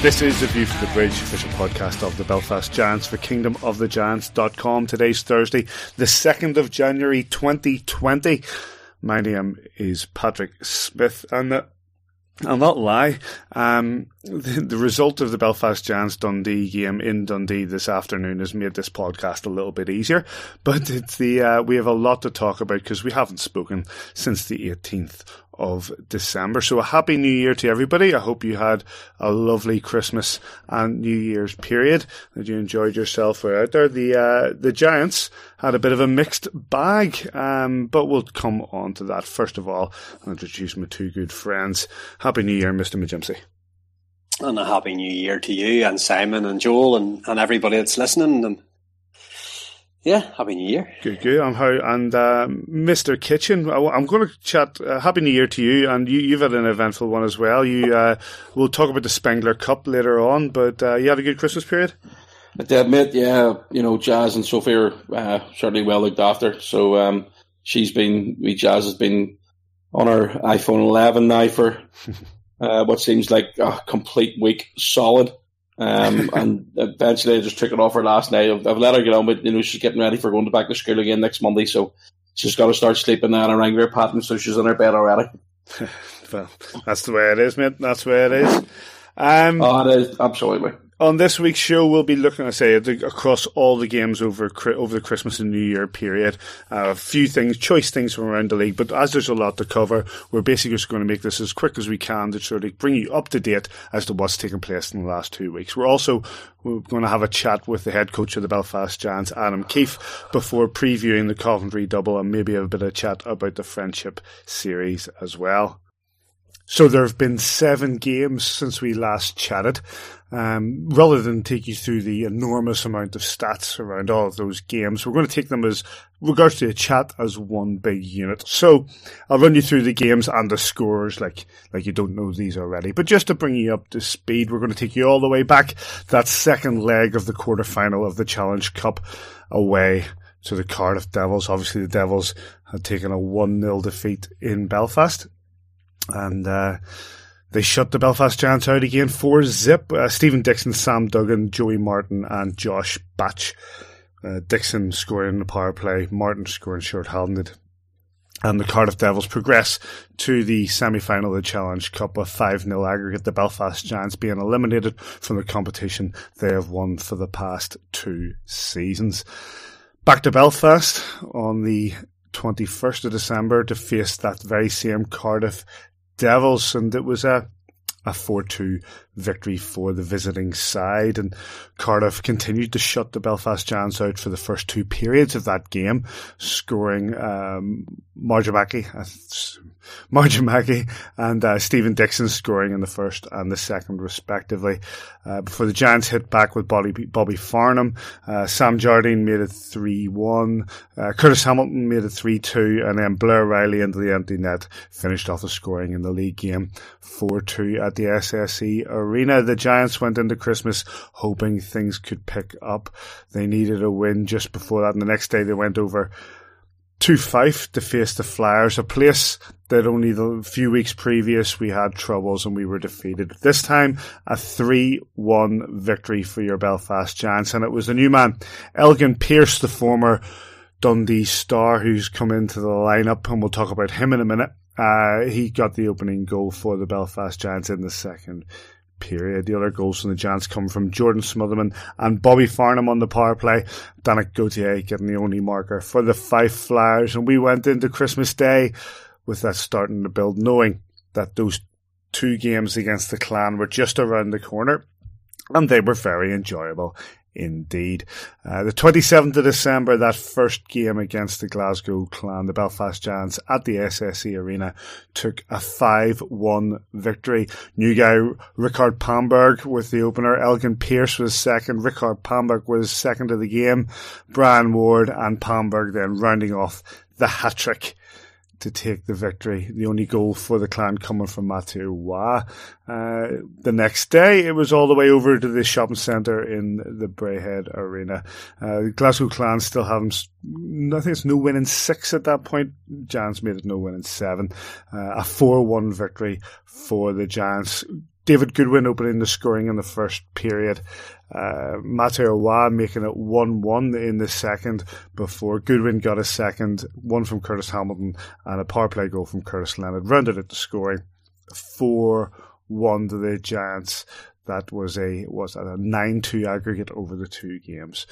This is The View from the Bridge, official podcast of the Belfast Giants for KingdomoftheGiants.com. Today's Thursday, the 2nd of January 2020. My name is Patrick Smith, and I'll not lie, the result of the Belfast Giants-Dundee game in Dundee this afternoon has made this podcast a little bit easier, but it's we have a lot to talk about because we haven't spoken since the 18th of December. So a happy new year to everybody. I hope you had a lovely Christmas and New Year's period, that you enjoyed yourself right out there. The Giants had a bit of a mixed bag, but we'll come on to that. First of all, I'll introduce my two good friends. Happy New Year, Mr. Majimsey. And a happy new year to you and Simon and Joel and everybody that's listening. And yeah, happy new year. Good. Mr. Kitchen, I'm going to chat. Happy new year to you, and you've had an eventful one as well. We'll talk about the Spengler Cup later on, but you had a good Christmas period? I did, mate. Yeah, Jazz and Sophie are certainly well looked after. So Jazz has been on her iPhone 11 now for what seems like a complete week solid. And eventually I just took it off her last night. I've let her get on with, she's getting ready for going back to school again next Monday, so she's got to start sleeping now on a regular pattern, so she's in her bed already. Well, that's the way it is, mate. That's the way it is. It is, absolutely. On this week's show, we'll be looking, across all the games over the Christmas and New Year period. A few things, choice things from around the league, but as there's a lot to cover, we're basically just going to make this as quick as we can to sort of bring you up to date as to what's taken place in the last 2 weeks. We're going to have a chat with the head coach of the Belfast Giants, Adam Keefe, before previewing the Coventry double and maybe a bit of chat about the Friendship Series as well. So there have been 7 games since we last chatted. Rather than take you through the enormous amount of stats around all of those games, we're going to take them as, regards to a chat, as one big unit. So I'll run you through the games and the scores like you don't know these already. But just to bring you up to speed, we're going to take you all the way back that second leg of the quarterfinal of the Challenge Cup away to the Cardiff Devils. Obviously, the Devils had taken a 1-0 defeat in Belfast. And they shut the Belfast Giants out again 4-0. Stephen Dixon, Sam Duggan, Joey Martin and Josh Batch. Dixon scoring the power play, Martin scoring short-handed. And the Cardiff Devils progress to the semi-final of the Challenge Cup, a 5-0 aggregate. The Belfast Giants being eliminated from the competition they have won for the past 2 seasons. Back to Belfast on the 21st of December to face that very same Cardiff Devils, and it was a 4-2 victory for the visiting side, and Cardiff continued to shut the Belfast Giants out for the first 2 periods of that game, scoring Marjorie Mackey and Stephen Dixon scoring in the first and the second respectively, before the Giants hit back with Bobby Farnham. Sam Jardine made it 3-1, Curtis Hamilton made it 3-2, and then Blair Riley into the empty net finished off the scoring in the league game 4-2 at the SSE Arena. The Giants went into Christmas hoping things could pick up. They needed a win just before that, and the next day they went over to Fife to face the Flyers, a place that only the few weeks previous we had troubles and we were defeated. This time, a 3-1 victory for your Belfast Giants, and it was the new man, Elgin Pearce, the former Dundee star, who's come into the lineup, and we'll talk about him in a minute. He got the opening goal for the Belfast Giants in the second period. The other goals from the Giants come from Jordan Smotherman and Bobby Farnham on the power play. Danik Gauthier getting the only marker for the Fife Flyers. And we went into Christmas Day with that starting to build, knowing that those two games against the Clan were just around the corner, and they were very enjoyable indeed. The 27th of December, that first game against the Glasgow Clan, the Belfast Giants at the SSE Arena took a 5-1 victory. New guy Rickard Palmberg with the opener. Elgin Pearce was second. Rickard Palmberg was second of the game. Brian Ward and Palmberg then rounding off the hat-trick to take the victory. The only goal for the Clan coming from Mathieu Wa. The next day, it was all the way over to the shopping centre in the Brayhead Arena. Glasgow Clan still having, I think it's no win in six at that point. Giants made it no win in seven. A 4-1 victory for the Giants. David Goodwin opening the scoring in the first period. Mathieu Wa making it 1-1 in the second before Goodwin got a second, one from Curtis Hamilton and a power play goal from Curtis Leonard. Rounded it to scoring 4-1 to the Giants. That was a 9-2 aggregate over the two games.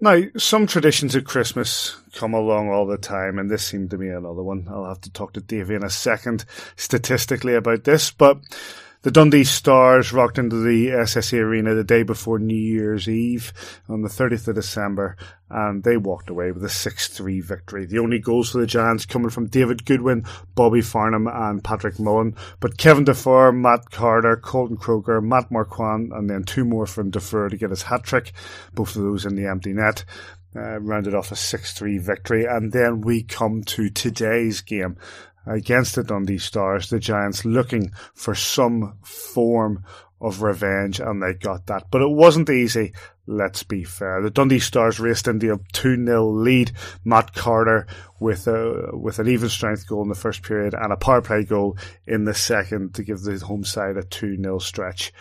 Now, some traditions at Christmas come along all the time, and this seemed to be another one. I'll have to talk to Davey in a second statistically about this, but the Dundee Stars rocked into the SSE Arena the day before New Year's Eve on the 30th of December, and they walked away with a 6-3 victory. The only goals for the Giants coming from David Goodwin, Bobby Farnham and Patrick Mullen, but Kevin Defoe, Matt Carter, Colton Croker, Matt Marquand, and then two more from Defoe to get his hat-trick, both of those in the empty net. Rounded off a 6-3 victory, and then we come to today's game against the Dundee Stars, the Giants looking for some form of revenge, and they got that. But it wasn't easy, let's be fair. The Dundee Stars raced into a 2-0 lead. Matt Carter with an even strength goal in the first period and a power play goal in the second to give the home side a 2-0 stretch.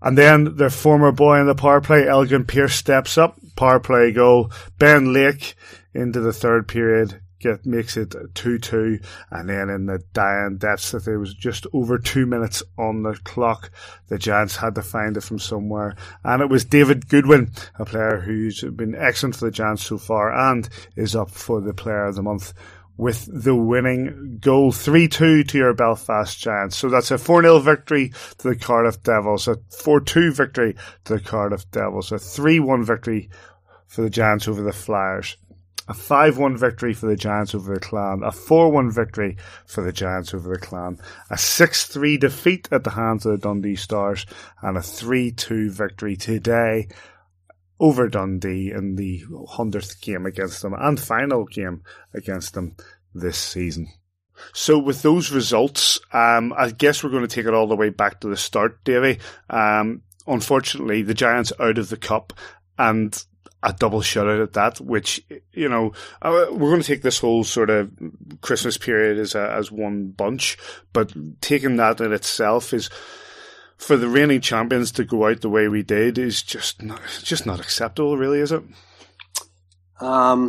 And then their former boy in the power play, Elgin Pearce, steps up. Power play goal. Ben Lake into the third period makes it 2-2, and then in the dying depths, that there was just over 2 minutes on the clock, the Giants had to find it from somewhere, and it was David Goodwin, a player who's been excellent for the Giants so far and is up for the Player of the Month with the winning goal. 3-2 to your Belfast Giants. So that's a 4-0 victory to the Cardiff Devils, a 4-2 victory to the Cardiff Devils, a 3-1 victory for the Giants over the Flyers, a 5-1 victory for the Giants over the Clan, a 4-1 victory for the Giants over the Clan, a 6-3 defeat at the hands of the Dundee Stars, and a 3-2 victory today over Dundee in the 100th game against them and final game against them this season. So with those results, I guess we're going to take it all the way back to the start, Davey. Unfortunately, the Giants out of the Cup, and a double shutout at that, which, you know, we're going to take this whole sort of Christmas period as one bunch, but taking that in itself is, for the reigning champions to go out the way we did is just not acceptable, really, is it? I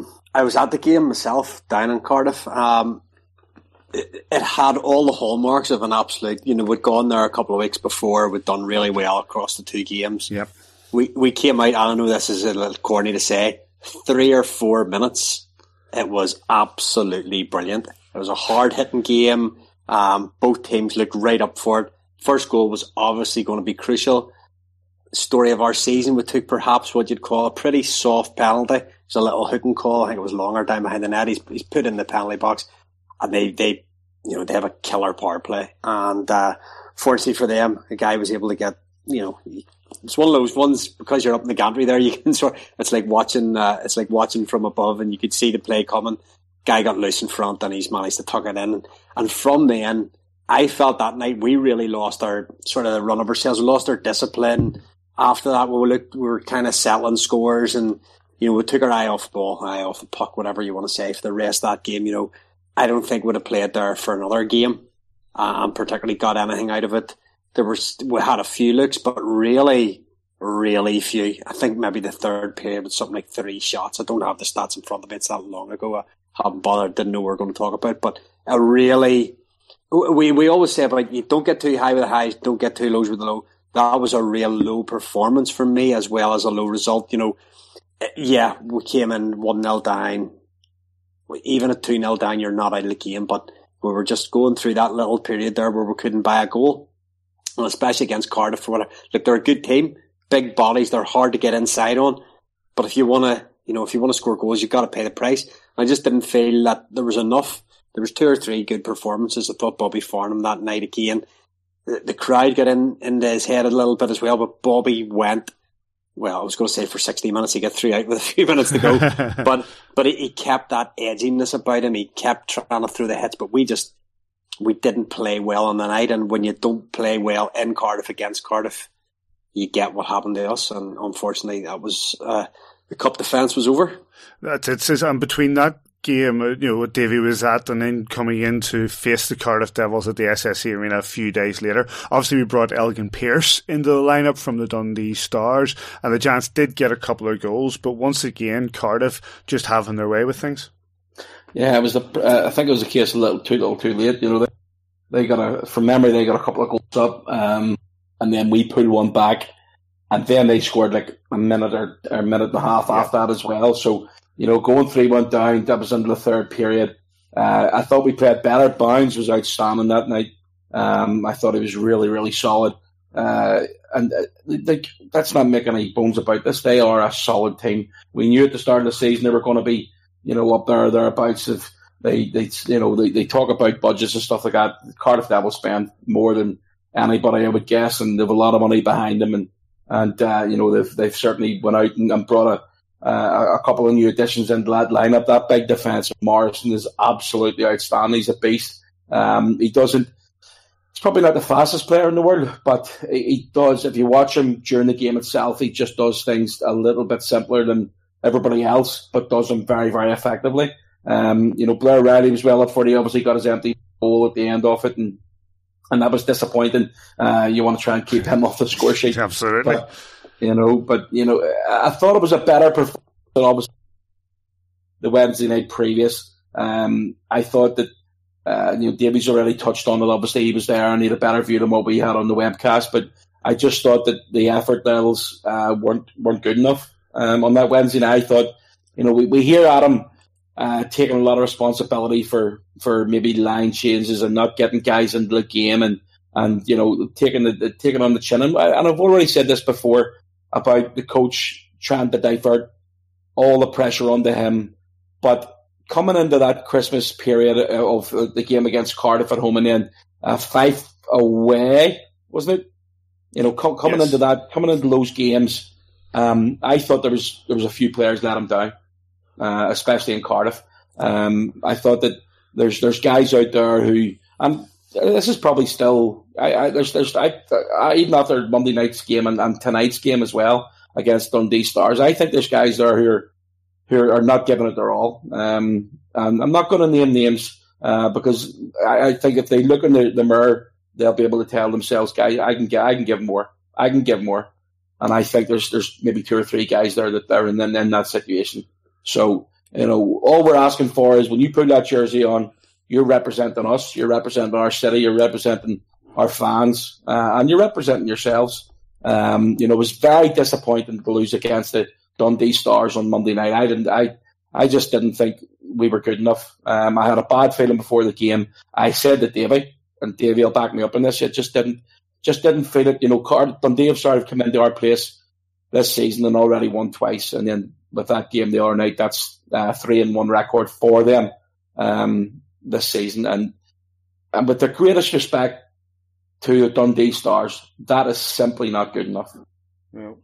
was at the game myself, down in Cardiff. It had all the hallmarks of an absolute, you know, we'd gone there a couple of weeks before, we'd done really well across the two games. Yep. We came out, and I know this is a little corny to say, 3 or 4 minutes. It was absolutely brilliant. It was a hard-hitting game. Both teams looked right up for it. First goal was obviously going to be crucial. Story of our season, we took perhaps what you'd call a pretty soft penalty. It was a little hooking call. I think it was longer down behind the net. He's put in the penalty box, and they have a killer power play. And fortunately for them, the guy was able to get, you know, it's one of those ones, because you're up in the gantry there, you can sort of, it's like watching from above, and you could see the play coming. Guy got loose in front, and he's managed to tuck it in. And from then, I felt that night we really lost our sort of run of ourselves. We lost our discipline. After that, we were kind of settling scores, and, you know, we took our eye off the ball, eye off the puck, whatever you want to say, for the rest of that game. You know, I don't think we'd have played there for another game, and particularly got anything out of it. We had a few looks, but really, really few. I think maybe the third period was something like 3 shots. I don't have the stats in front of me. It's that long ago. I haven't bothered. Didn't know we were going to talk about it. But I really, we always say about, you don't get too high with the highs, don't get too lows with the low. that was a real low performance for me as well as a low result. You know, yeah, we came in 1-0 down. Even at 2-0 down, you're not out of the game, but we were just going through that little period there where we couldn't buy a goal. And especially against Cardiff, look, they're a good team, big bodies, they're hard to get inside on. But if you want to, you know, if you want to score goals, you've got to pay the price. I just didn't feel that there was enough. There was two or three good performances. I thought Bobby Farnham that night again. The crowd got in his head a little bit as well, but Bobby went, well, I was going to say for 60 minutes, he got three out with a few minutes to go. but he kept that edginess about him. He kept trying to throw the hits, but we didn't play well on the night. And when you don't play well in Cardiff against Cardiff, you get what happened to us. And unfortunately, that was the cup defence was over. That's it. And between that game, you know, what Davey was at, and then coming in to face the Cardiff Devils at the SSE Arena a few days later. Obviously, we brought Elgin Pearce into the lineup from the Dundee Stars, and the Giants did get a couple of goals, but once again, Cardiff just having their way with things. Yeah, it was. I think it was a case of a little too late. You know, they got from memory, they got a couple of goals up, and then we pulled one back, and then they scored like a minute and a half after that as well. So, you know, going 3-1 down, that was into the third period. I thought we played better. Bounds was outstanding that night. I thought he was really, really solid. And let's not make any bones about this. They are a solid team. We knew at the start of the season they were going to be, you know, up there or thereabouts. If they talk about budgets and stuff like that. Cardiff Devils spend more than anybody, I would guess, and they have a lot of money behind them. And you know, they've certainly went out and brought a couple of new additions into that lineup. That big defence, Morrison, is absolutely outstanding. He's a beast. He's probably not the fastest player in the world, but he does. If you watch him during the game itself, he just does things a little bit simpler than everybody else, but does them very, very effectively. You know, Blair Riley was well up for it. He obviously got his empty goal at the end of it, and that was disappointing. You want to try and keep him off the score sheet, absolutely. But I thought it was a better performance than obviously the Wednesday night previous. I thought that, Davey's already touched on it. Obviously, he was there and he had a better view than what we had on the webcast. But I just thought that the effort levels weren't good enough. On that Wednesday night, I thought, you know, we hear Adam taking a lot of responsibility for maybe line changes and not getting guys into the game and you know, taking on the chin. And I've already said this before, about the coach trying to divert all the pressure onto him. But coming into that Christmas period of the game against Cardiff at home and then 5 away, wasn't it? You know, coming into those games, I thought there was a few players let him down, especially in Cardiff. I thought that there's guys out there who, and this is probably still, even after Monday night's game and tonight's game as well against Dundee Stars, I think there's guys there who are not giving it their all. And I'm not going to name names because I think if they look in the mirror, they'll be able to tell themselves, "Guys, I can give more." And I think there's maybe two or three guys there that are in that situation. So, you know, all we're asking for is when you put that jersey on, you're representing us, you're representing our city, you're representing our fans, and you're representing yourselves. It was very disappointing to lose against the Dundee Stars on Monday night. I just didn't think we were good enough. I had a bad feeling before the game. I said to Davey, and Davey will back me up on this, it just didn't feel it. You know, Dundee have started coming into our place this season and already won twice. And then with that game the other night, that's 3-1 record for them. This season, and with the greatest respect to the Dundee Stars, that is simply not good enough. Well,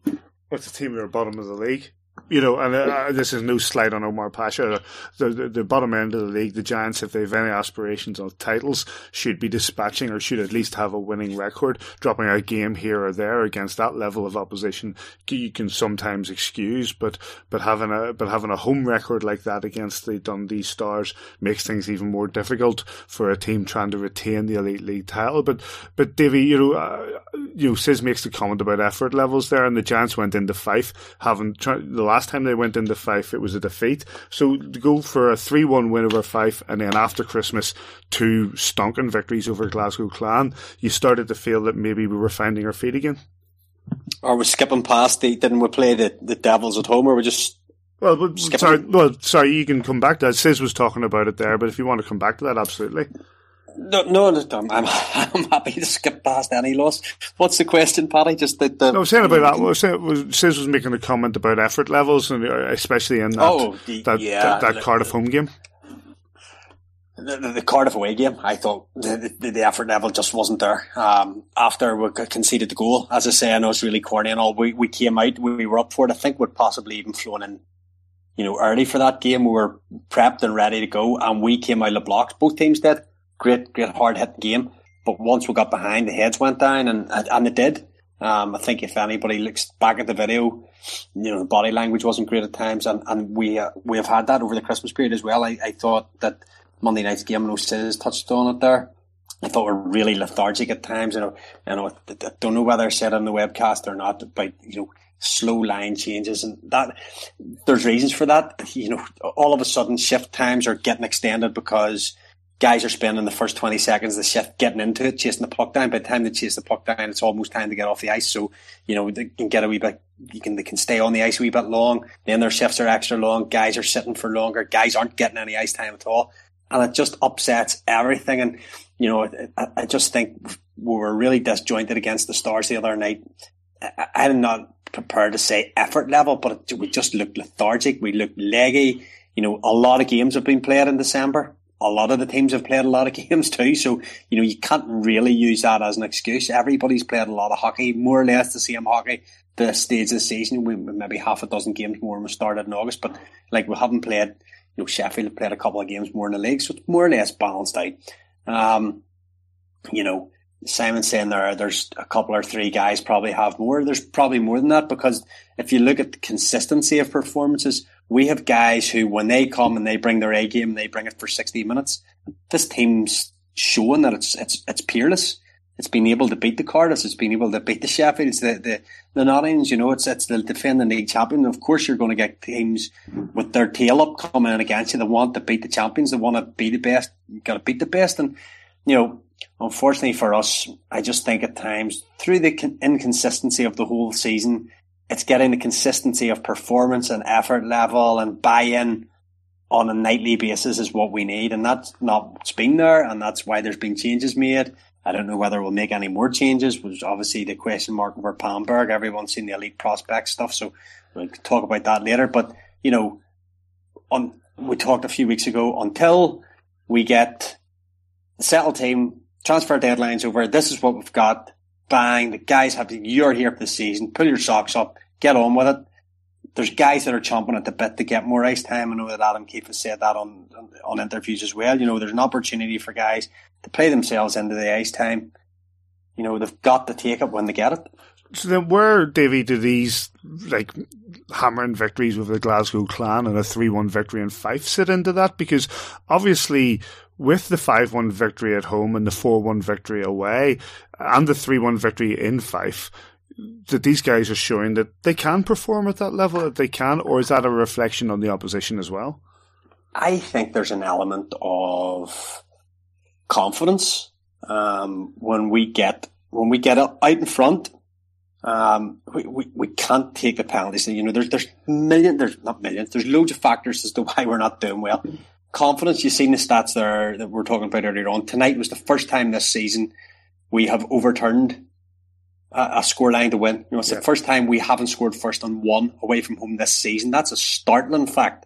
it's a team that are bottom of the league, you know, and this is no slight on Omar Pasha. The bottom end of the league, the Giants, if they have any aspirations of titles, should be dispatching or should at least have a winning record. Dropping a game here or there against that level of opposition, you can sometimes excuse, but having a home record like that against the Dundee Stars makes things even more difficult for a team trying to retain the elite league title. But Davey, Sis makes the comment about effort levels there, and the Giants went into Fife the last time they went into Fife, it was a defeat. So to go for a 3-1 win over Fife, and then after Christmas, 2 stonking victories over Glasgow Clan, you started to feel that maybe we were finding our feet again. Or we're skipping past the, didn't we play the Devils at home, or we're just skipping? Sorry, you can come back to that. Sis was talking about it there, but if you want to come back to that, absolutely. No, I'm happy to skip past any loss. What's the question, Paddy? Just that. I was saying about that. Sis was making a comment about effort levels, and especially in that Cardiff home game. The Cardiff away game, I thought the effort level just wasn't there. After we conceded the goal, as I say, I know it's really corny and all, we came out, we were up for it. I think we'd possibly even flown in, early for that game. We were prepped and ready to go, and we came out of the blocks. Both teams did. Great hard-hitting game. But once we got behind, the heads went down, and it did. I think if anybody looks back at the video, the body language wasn't great at times, and we have had that over the Christmas period as well. I thought that Monday night's game, and O'Sis touched on it there. I thought we were really lethargic at times. I don't know whether I said on the webcast or not about slow line changes, and that there's reasons for that. All of a sudden shift times are getting extended because guys are spending the first 20 seconds of the shift getting into it, chasing the puck down. By the time they chase the puck down, it's almost time to get off the ice. So they can get a wee bit. They can stay on the ice a wee bit long. Then their shifts are extra long. Guys are sitting for longer. Guys aren't getting any ice time at all. And it just upsets everything. And, I just think we were really disjointed against the Stars the other night. I'm not prepared to say effort level, but we just looked lethargic. We looked leggy. A lot of games have been played in December. A lot of the teams have played a lot of games too. So, you can't really use that as an excuse. Everybody's played a lot of hockey, more or less the same hockey. This stage of the season, we maybe half a dozen games more when we started in August. But, we haven't played... Sheffield played a couple of games more in the league, so it's more or less balanced out. Simon's saying there's a couple or three guys probably have more. There's probably more than that, because if you look at the consistency of performances, we have guys who, when they come and they bring their A game, they bring it for 60 minutes. This team's showing that it's peerless. It's been able to beat the Cardiffs. It's been able to beat the Sheffields, the Nottinghams. It's the defending league champion. Of course, you're going to get teams with their tail up coming in against you. They want to beat the champions. They want to be the best. You've got to beat the best. And, unfortunately for us, I just think at times, through the inconsistency of the whole season, it's getting the consistency of performance and effort level and buy-in on a nightly basis is what we need. And that's not what's been there. And that's why there's been changes made. I don't know whether we'll make any more changes, which is obviously the question mark over Palmberg. Everyone's seen the elite prospect stuff, so we'll talk about that later. But, we talked a few weeks ago, until we get the settled team, transfer deadline's over, this is what we've got, bang, the guys have to, you're here for the season, pull your socks up, get on with it. There's guys that are chomping at the bit to get more ice time. I know that Adam Keefe has said that on interviews as well. There's an opportunity for guys to play themselves into the ice time. They've got to take it when they get it. So then where, Davey, do these hammering victories with the Glasgow Clan and a 3-1 victory in Fife sit into that? Because obviously with the 5-1 victory at home and the 4-1 victory away and the 3-1 victory in Fife, that these guys are showing that they can perform at that level, that they can, or is that a reflection on the opposition as well? I think there's an element of confidence when we get out in front. We can't take the penalties. There's loads of factors as to why we're not doing well. Confidence, you've seen the stats there that we're talking about earlier on. Tonight was the first time this season we have overturned a scoreline to win. It's the first time we haven't scored first on one away from home this season. That's a startling fact.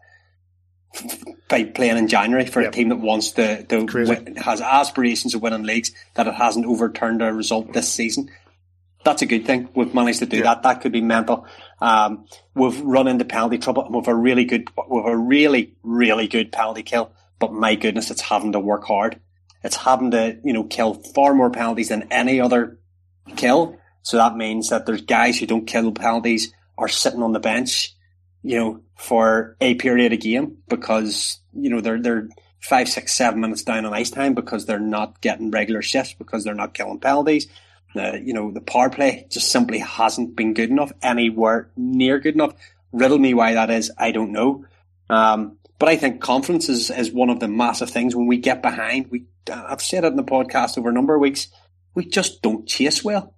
By playing in January for a team that wants to win, has aspirations of winning leagues, that it hasn't overturned a result this season. That's a good thing. We've managed to do that. That could be mental. We've run into penalty trouble, and we've a really good penalty kill. But my goodness, it's having to work hard. It's having to kill far more penalties than any other kill. So that means that there's guys who don't kill penalties are sitting on the bench, for a period of game because, they're 5, 6, 7 minutes down on ice time because they're not getting regular shifts, because they're not killing penalties. The power play just simply hasn't been good enough, anywhere near good enough. Riddle me why that is, I don't know. But I think confidence is one of the massive things. When we get behind, I've said it in the podcast over a number of weeks, we just don't chase well.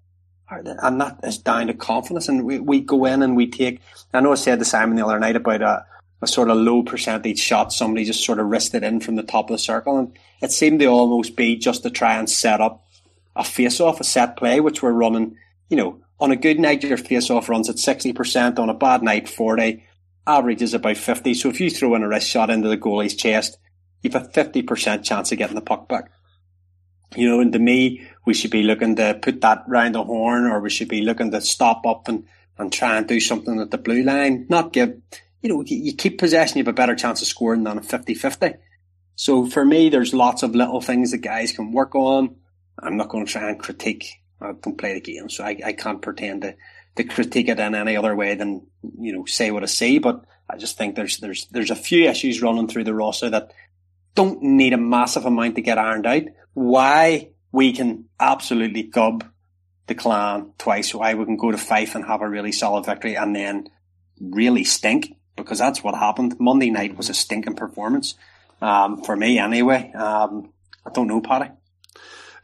and that is down to confidence. And we go in and we take, I know I said to Simon the other night about a sort of low percentage shot somebody just sort of wristed in from the top of the circle, and it seemed to almost be just to try and set up a face-off, a set play, which we're running, you know, on a good night your face-off runs at 60%, on a bad night 40%, average is about 50%, so if you throw in a wrist shot into the goalie's chest, you've a 50% chance of getting the puck back. You know, and to me, we should be looking to put that round the horn, or we should be looking to stop up and try and do something at the blue line, not give... You know, you keep possession, you have a better chance of scoring than a 50-50. So for me, there's lots of little things that guys can work on. I'm not going to try and critique. I don't play the game, so I can't pretend to critique it in any other way than, you know, say what I see. But I just think there's a few issues running through the roster that don't need a massive amount to get ironed out. Why we can absolutely gob the Clan twice, why we can go to Fife and have a really solid victory and then really stink. Because that's what happened. Monday night was a stinking performance, for me anyway. I don't know, Patty.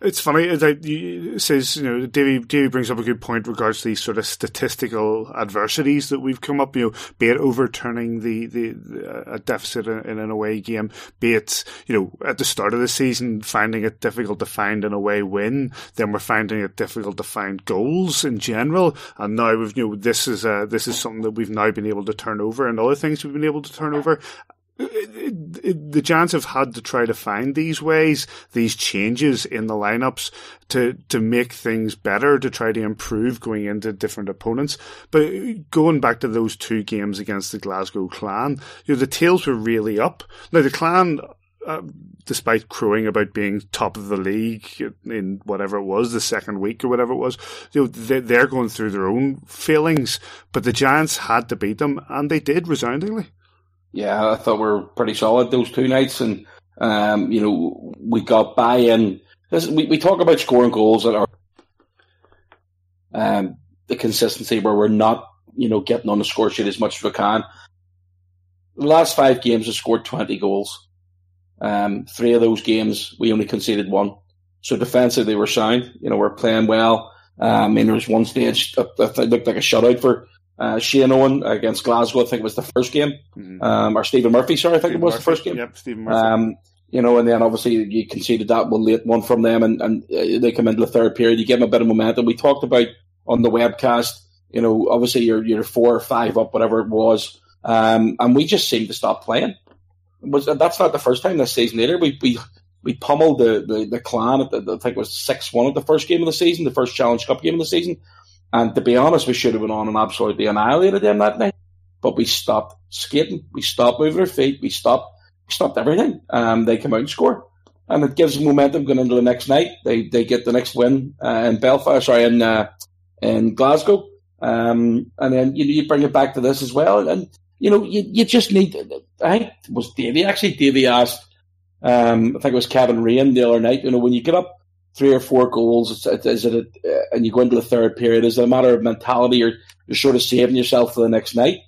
It's funny. It says, you know, Davey brings up a good point regards to these sort of statistical adversities that we've come up, you know, be it overturning a deficit in an away game, be it, you know, at the start of the season, finding it difficult to find an away win, then we're finding it difficult to find goals in general. And now we've, you know, this is something that we've now been able to turn over, and other things we've been able to turn over. The Giants have had to try to find these ways, these changes in the lineups to make things better, to try to improve going into different opponents. But going back to those two games against the Glasgow Clan, you know, the tails were really up. Now the Clan, despite crowing about being top of the league in whatever it was, the second week or whatever it was, you know, they're going through their own failings. But the Giants had to beat them, and they did resoundingly. Yeah, I thought we were pretty solid those two nights, and you know, we got buy-in. We talk about scoring goals that are the consistency where we're not, you know, getting on the score sheet as much as we can. The last five games, we scored 20 goals. Three of those games, we only conceded one. So defensively, we're sound. You know, we're playing well. And there was one stage that looked like a shutout for Shane Owen against Glasgow, I think it was the first game. Mm-hmm. Or Stephen Murphy, sorry, I think it was the first game. Yep, Stephen Murphy. You know, and then obviously you conceded that one late one from them, and they come into the third period. You give them a bit of momentum. We talked about on the webcast, you know, obviously you're 4 or 5 up, whatever it was, and we just seemed to stop playing. That's not the first time this season either. We pummeled the Clan at I think it was 6-1 at the first game of the season, the first Challenge Cup game of the season. And to be honest, we should have been on and absolutely annihilated them that night. But we stopped skating. We stopped moving our feet. We stopped everything. They come out and score. And it gives them momentum going into the next night. They get the next win in Glasgow. And then you bring it back to this as well. And, you know, you just need – I think it was Davey. Actually, Davey asked I think it was Kevin Ryan the other night, you know, when you get up 3 or 4 goals, and you go into the third period, is it a matter of mentality, or you're sort of saving yourself for the next night?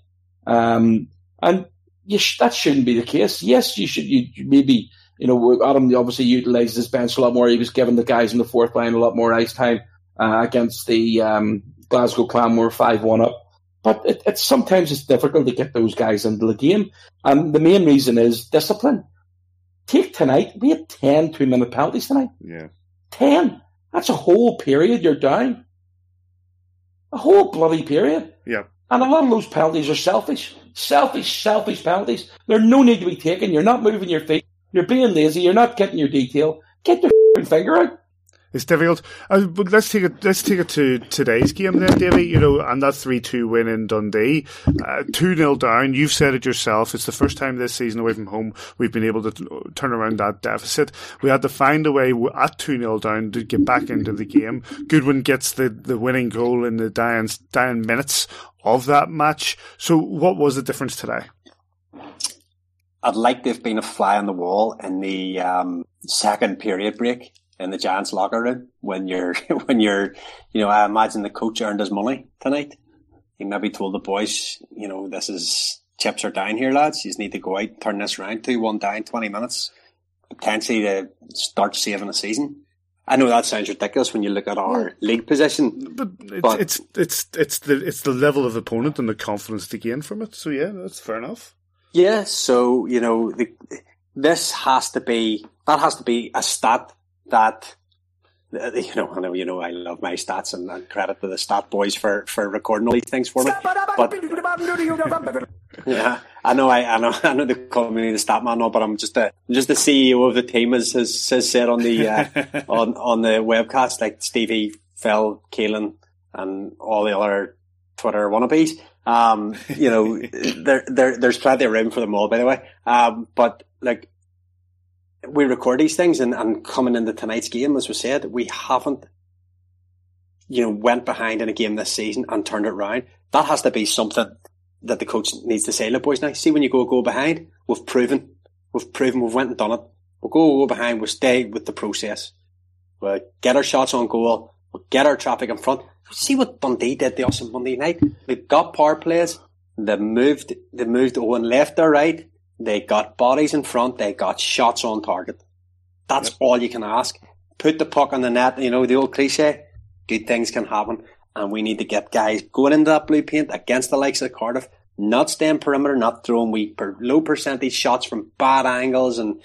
And that shouldn't be the case. Yes, you should. You maybe, you know, Adam obviously utilised his bench a lot more. He was giving the guys in the fourth line a lot more ice time against the Glasgow Clan. Were 5-1 up, but sometimes it's difficult to get those guys into the game. And the main reason is discipline. Take tonight. We had 10 2-minute penalties tonight. Yeah. 10. That's a whole period you're down. A whole bloody period. Yeah. And a lot of those penalties are selfish. Selfish penalties. There's no need to be taken. You're not moving your feet. You're being lazy. You're not getting your detail. Get your finger out. It's difficult. But let's take it to today's game then, Davey. You know, and that 3-2 win in Dundee, 2-0 down. You've said it yourself. It's the first time this season away from home we've been able to turn around that deficit. We had to find a way at 2-0 down to get back into the game. Goodwin gets the winning goal in the dying minutes of that match. So what was the difference today? I'd like to have been a fly on the wall in the second period break in the Giants locker room when you're, you know, I imagine the coach earned his money tonight. He maybe told the boys, you know, this is, chips are down here, lads. You need to go out, turn this round, 2-1 down, 20 minutes, potentially to start saving the season. I know that sounds ridiculous when you look at our league position, but it's the level of opponent and the confidence to gain from it. So yeah, that's fair enough. Yeah, so you know, this has to be a stat that you know. I know you know I love my stats, and credit to the stat boys for recording all these things for me. But yeah, I know they call me the stat man, but I'm just the CEO of the team, as has said on the on the webcast, like Stevie, Phil, Keelan, and all the other Twitter wannabes. You know, there's plenty of room for them all, by the way. But like, we record these things, and coming into tonight's game, as we said, we haven't, you know, went behind in a game this season and turned it around. That has to be something that the coach needs to say, look, boys, now, see when you go behind, we've proven we've went and done it. We'll go behind, we'll stay with the process. We'll get our shots on goal, we'll get our traffic in front. See what Dundee did to us on Monday night. They got power plays, they moved Owen left or right, they got bodies in front, they got shots on target. That's all you can ask. Put the puck on the net, you know, the old cliche, good things can happen. And we need to get guys going into that blue paint against the likes of Cardiff, not staying perimeter, not throwing low percentage shots from bad angles and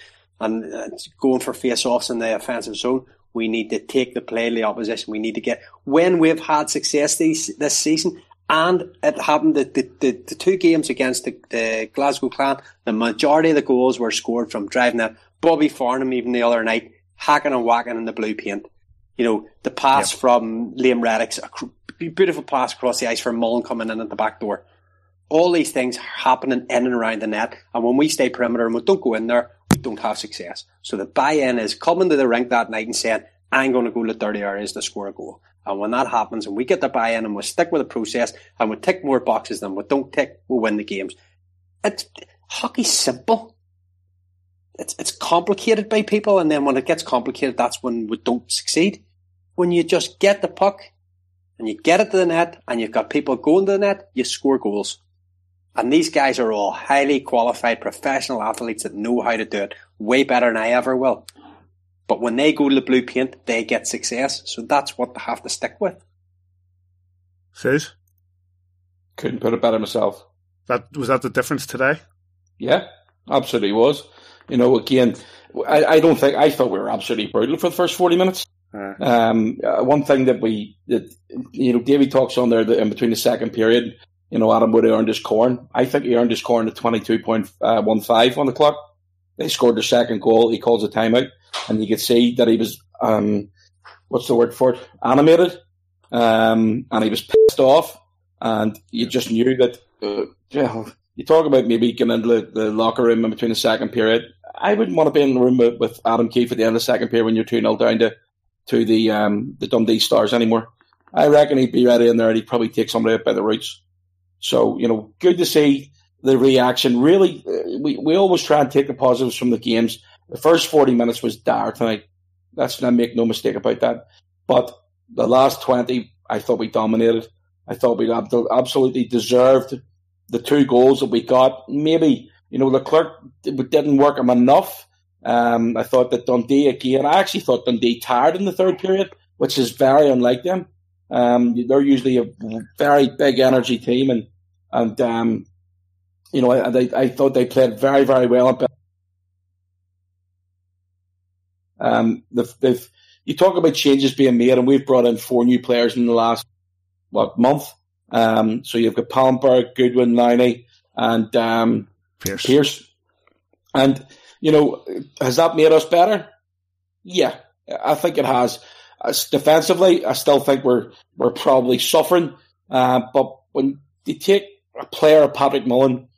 going for face-offs in the offensive zone. We need to take the play to the opposition. We need to get, when we've had success this season, and it happened that the two games against the Glasgow Clan, the majority of the goals were scored from driving at Bobby Farnham, even the other night, hacking and whacking in the blue paint. You know, the pass from Liam Reddick's, a beautiful pass across the ice from Mullen coming in at the back door. All these things happening in and around the net. And when we stay perimeter and we don't go in there, we don't have success. So the buy-in is coming to the rink that night and saying, I'm going to go to 30 areas to score a goal. And when that happens and we get the buy-in and we stick with the process and we tick more boxes than we don't tick, we'll win the games. Hockey's simple. It's complicated by people, and then when it gets complicated, that's when we don't succeed. When you just get the puck and you get it to the net and you've got people going to the net, you score goals. And these guys are all highly qualified professional athletes that know how to do it way better than I ever will. But when they go to the blue paint, they get success. So that's what they have to stick with. Says? Couldn't put it better myself. Was that the difference today? Yeah, absolutely was. You know, again, I thought we were absolutely brutal for the first 40 minutes. One thing that you know, Davey talks on there that in between the second period, you know, Adam would have earned his corn. I think he earned his corn at 22.15 on the clock. They scored their second goal. He calls a timeout, and you could see that he was, animated. And he was pissed off, and you just knew that, you talk about maybe getting into the locker room in between the second period. I wouldn't want to be in the room with Adam Keefe at the end of the second period when you're 2-0 down to the Dundee Stars anymore. I reckon he'd be ready in there and he'd probably take somebody up by the roots. So, you know, good to see the reaction. Really, we always try and take the positives from the games. The first 40 minutes was dire tonight. Let's not make no mistake about that. But the last 20, I thought we dominated. I thought we absolutely deserved the two goals that we got. Maybe, you know, Leclerc didn't work him enough. I thought that Dundee, again, I actually thought Dundee tired in the third period, which is very unlike them. They're usually a very big energy team, and you know, I thought they played very, very well. You talk about changes being made, and we've brought in 4 new players in the last, month. So you've got Palmberg, Goodwin, Liney, and Pearce. And, you know, has that made us better? Yeah, I think it has. Defensively, I still think we're probably suffering. But when you take a player of Patrick Mullen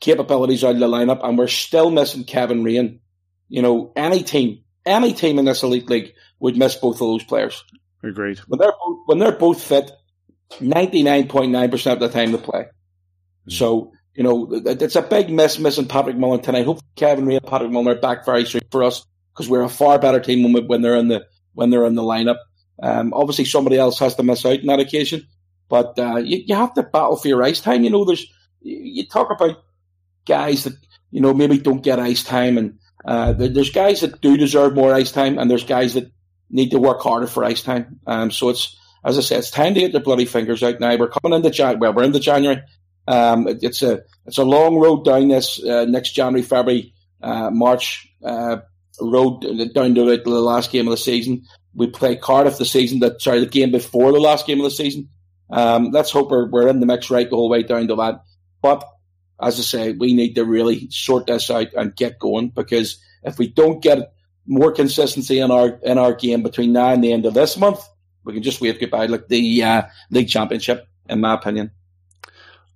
capabilities out of the lineup, and we're still missing Kevin Ryan, you know, any team in this elite league would miss both of those players. Agreed. When they're both fit, 99.9% of the time to play. So, you know, it's a big miss missing Patrick Mullen tonight. Hopefully Kevin Ray and Patrick Mullen are back very soon for us, because we're a far better team when they're in the lineup. Obviously somebody else has to miss out on that occasion, but you have to battle for your ice time. You know, you talk about guys that, you know, maybe don't get ice time, and there's guys that do deserve more ice time, and there's guys that need to work harder for ice time. So it's, as I said, it's time to get the bloody fingers out now. We're coming into we're into January. It's a long road down this next January, February, March road down to the last game of the season. We play Cardiff the game before the last game of the season. Let's hope we're in the mix right the whole way down to that. But as I say, we need to really sort this out and get going, because if we don't get more consistency in our game between now and the end of this month, we can just wave goodbye like the league championship, in my opinion.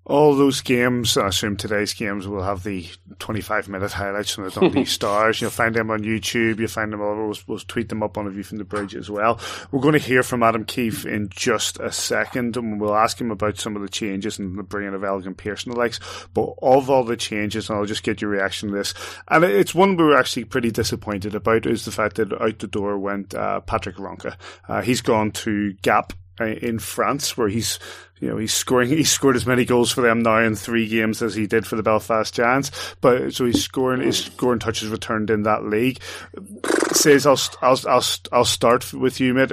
All those games, I assume today's games, will have the 25-minute highlights from the Dundee Stars. You'll find them on YouTube. You'll find them all. We'll tweet them up on A View from the Bridge as well. We're going to hear from Adam Keefe in just a second, and we'll ask him about some of the changes and the bringing of Elgin Pearce and the likes. But of all the changes, and I'll just get your reaction to this, and it's one we were actually pretty disappointed about, is the fact that out the door went Patryk Wronka. He's gone to Gap in France, where he's scored as many goals for them now in 3 games as he did for the Belfast Giants. But so his scoring touches returned in that league. Says I'll start with you, mate.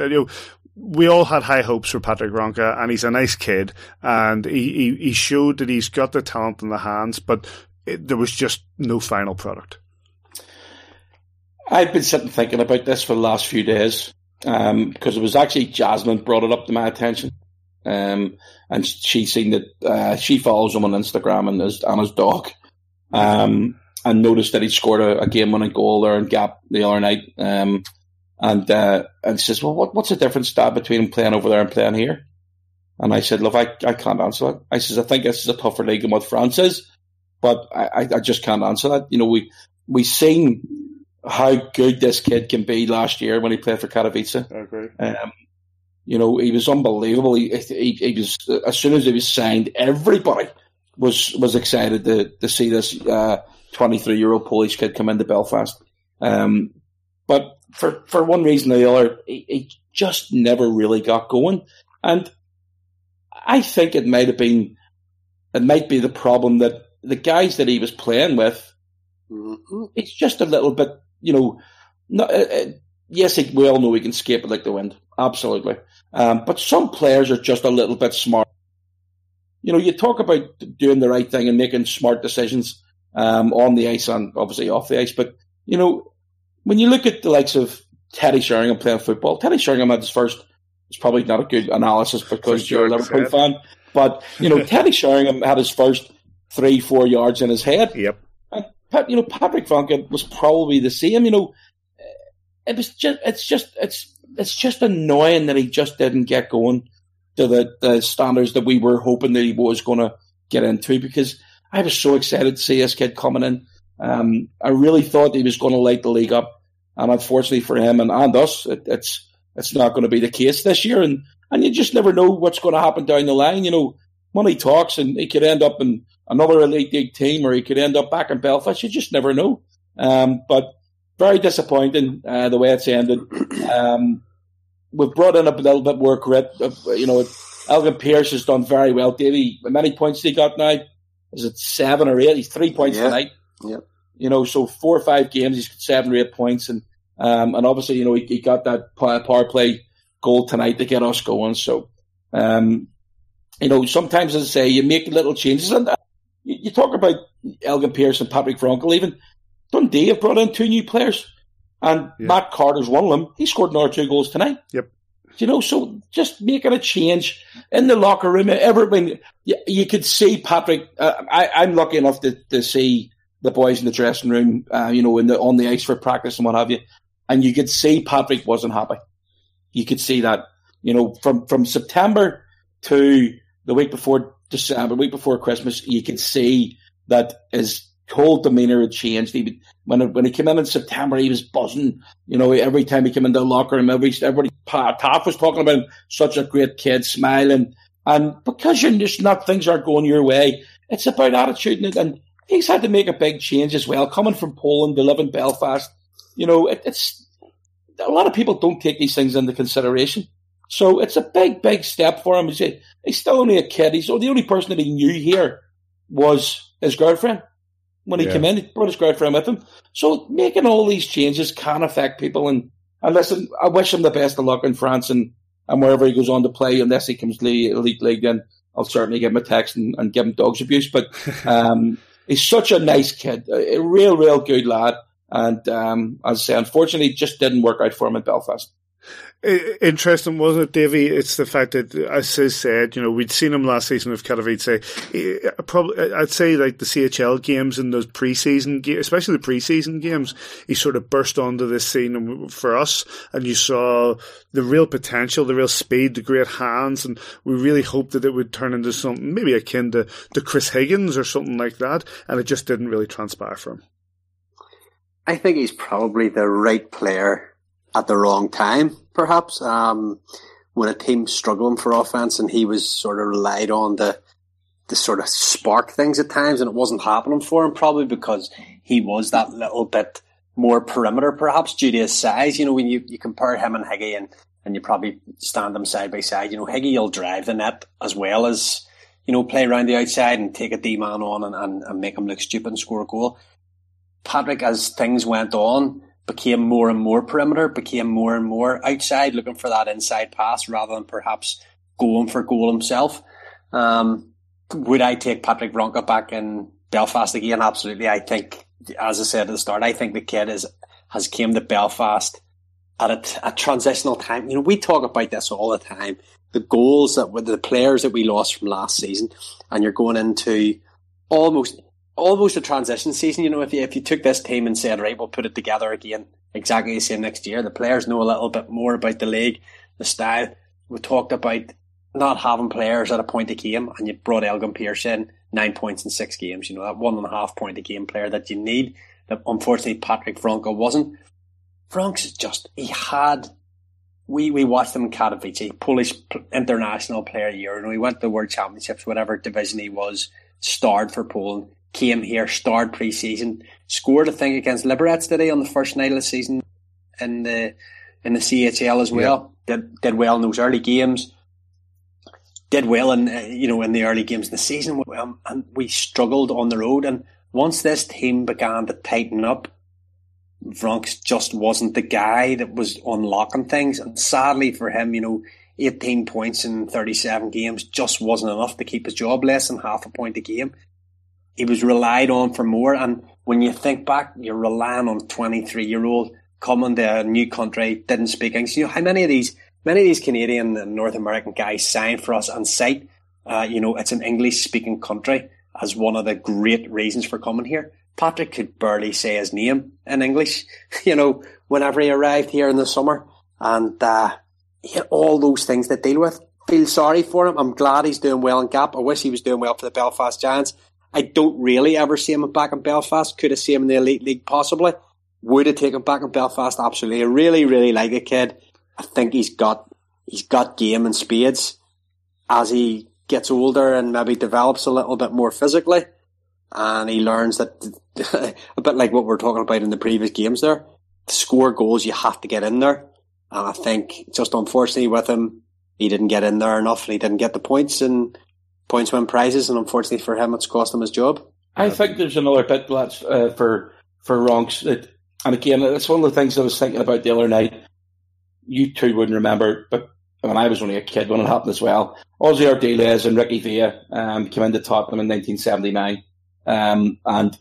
We all had high hopes for Patryk Wronka, and he's a nice kid, and he showed that he's got the talent in the hands, but there was just no final product. I've been sitting thinking about this for the last few days, because it was actually Jasmine brought it up to my attention. And she's seen that she follows him on Instagram and his dog, and noticed that he scored a game-winning goal there in Gap the other night. And she says, well, what's the difference, Dad, between him playing over there and playing here? And I said, look, I can't answer that. I says, I think this is a tougher league than what France is, but I just can't answer that. We seen how good this kid can be last year when he played for Katowice. I agree. He was unbelievable. He was, as soon as he was signed, everybody was excited to see this 23-year-old Polish kid come into Belfast. But for one reason or the other, he just never really got going. And I think it might be the problem that the guys that he was playing with, it's just a little bit, not, yes, we all know he can skate it like the wind. Absolutely. But some players are just a little bit smart. You talk about doing the right thing and making smart decisions on the ice and obviously off the ice. But, when you look at the likes of Teddy Sheringham playing football, Teddy Sheringham had his first, it's probably not a good analysis because you're a Liverpool fan, but, Teddy Sheringham had his first 3-4 yards in his head. Yep. And, Patryk Wronka was probably the same, It's just annoying that he just didn't get going to the standards that we were hoping that he was going to get into, because I was so excited to see this kid coming in. I really thought he was going to light the league up, and unfortunately for him and us, it's not going to be the case this year, and you just never know what's going to happen down the line. Money talks, and he could end up in another Elite League team, or he could end up back in Belfast. You just never know. But very disappointing the way it's ended. We've brought in a little bit more grit. Elgin Pearce has done very well. Davey, how many points he got now? Is it 7 or 8? He's 3 points tonight. Yeah. So 4 or 5 games, he's got 7 or 8 points, and obviously he got that power play goal tonight to get us going. So sometimes, as I say, you make little changes, and you talk about Elgin Pearce and Patryk Wronka even. Dundee have brought in 2 new players, and Matt Carter's one of them. He scored another 2 goals tonight. Yep. So just making a change in the locker room. You could see Patryk. I'm lucky enough to see the boys in the dressing room, on the ice for practice and what have you. And you could see Patryk wasn't happy. You could see that. From September to the week before December, week before Christmas, you could see that his cold demeanour had changed. When he came in September, he was buzzing. Every time he came into the locker room, everybody, Taff was talking about him, such a great kid, smiling. And because you're just not, things aren't going your way, it's about attitude. And he's had to make a big change as well, coming from Poland to live in Belfast. It's a lot of people don't take these things into consideration. So it's a big, big step for him. He's still only a kid. He's the only person that he knew here was his girlfriend. When he came in, he brought his girlfriend with him. So making all these changes can affect people, and And listen, I wish him the best of luck in France and wherever he goes on to play. Unless he comes to the Elite League, then I'll certainly give him a text and give him dog's abuse. But he's such a nice kid, a real, real good lad. And as I say, unfortunately, it just didn't work out for him in Belfast. Interesting, wasn't it, Davey? It's the fact that, as Sis said, you know, we'd seen him last season with Katowice. Probably, I'd say, like the CHL games and those preseason games, especially the preseason games, he sort of burst onto this scene for us, and you saw the real potential, the real speed, the great hands, and we really hoped that it would turn into something maybe akin to Chris Higgins or something like that, and it just didn't really transpire for him. I think he's probably the right player at the wrong time, perhaps. When a team's struggling for offense and he was sort of relied on to sort of spark things at times, and it wasn't happening for him, probably because he was that little bit more perimeter, perhaps, due to his size. You know, when you compare him and Higgy and you probably stand them side by side, you know, Higgy will drive the net as well as, you know, play around the outside and take a D-man on and make him look stupid and score a goal. Patryk, as things went on, became more and more perimeter, became more and more outside, looking for that inside pass rather than perhaps going for goal himself. Would I take Patryk Wronka back in Belfast again? Absolutely. I think, as I said at the start, I think the kid has came to Belfast at a transitional time. You know, we talk about this all the time, the goals that were the players that we lost from last season, and you're going into almost a transition season. You know, if you took this team and said, right, we'll put it together again exactly the same next year, the players know a little bit more about the league, the style. We talked about not having players at a point a game, and you brought Elgin Pearce in, 9 points in 6 games, you know, that 1.5 point a game player that you need, that unfortunately Patryk Wronka wasn't. Wronka's just, he had, we watched him in Katowice, Polish international player of the year, and he went to the World Championships, whatever division he was, starred for Poland, came here, starred pre-season, scored a thing against Liberec today on the first night of the season in the CHL as well. Yeah. Did well in those early games. Did well in in the early games of the season, and we struggled on the road. And once this team began to tighten up, Wronka just wasn't the guy that was unlocking things. And sadly for him, you know, 18 points in 37 games just wasn't enough to keep his job. Less than 0.5 point a game. He was relied on for more, and when you think back, you're relying on a 23-year-old coming to a new country, didn't speak English. You know, how many of these Canadian and North American guys signed for us on sight? It's an English-speaking country as one of the great reasons for coming here. Patryk could barely say his name in English, you know, whenever he arrived here in the summer, and he had all those things to deal with. Feel sorry for him. I'm glad he's doing well in Gap. I wish he was doing well for the Belfast Giants. I don't really ever see him back in Belfast. Could have seen him in the Elite League, possibly. Would have taken him back in Belfast, absolutely. I really, really like the kid. I think he's got game in spades. As he gets older and maybe develops a little bit more physically, and he learns that, a bit like what we were talking about in the previous games there, to score goals, you have to get in there. And I think, just unfortunately with him, he didn't get in there enough, and he didn't get the points, and points win prizes, and unfortunately for him, it's cost him his job. I think there's another bit for Wronka, and again, it's one of the things I was thinking about the other night. You two wouldn't remember, but when I was only a kid when it happened as well. Ozzy Ardiles and Ricky Villa came into Tottenham in 1979, and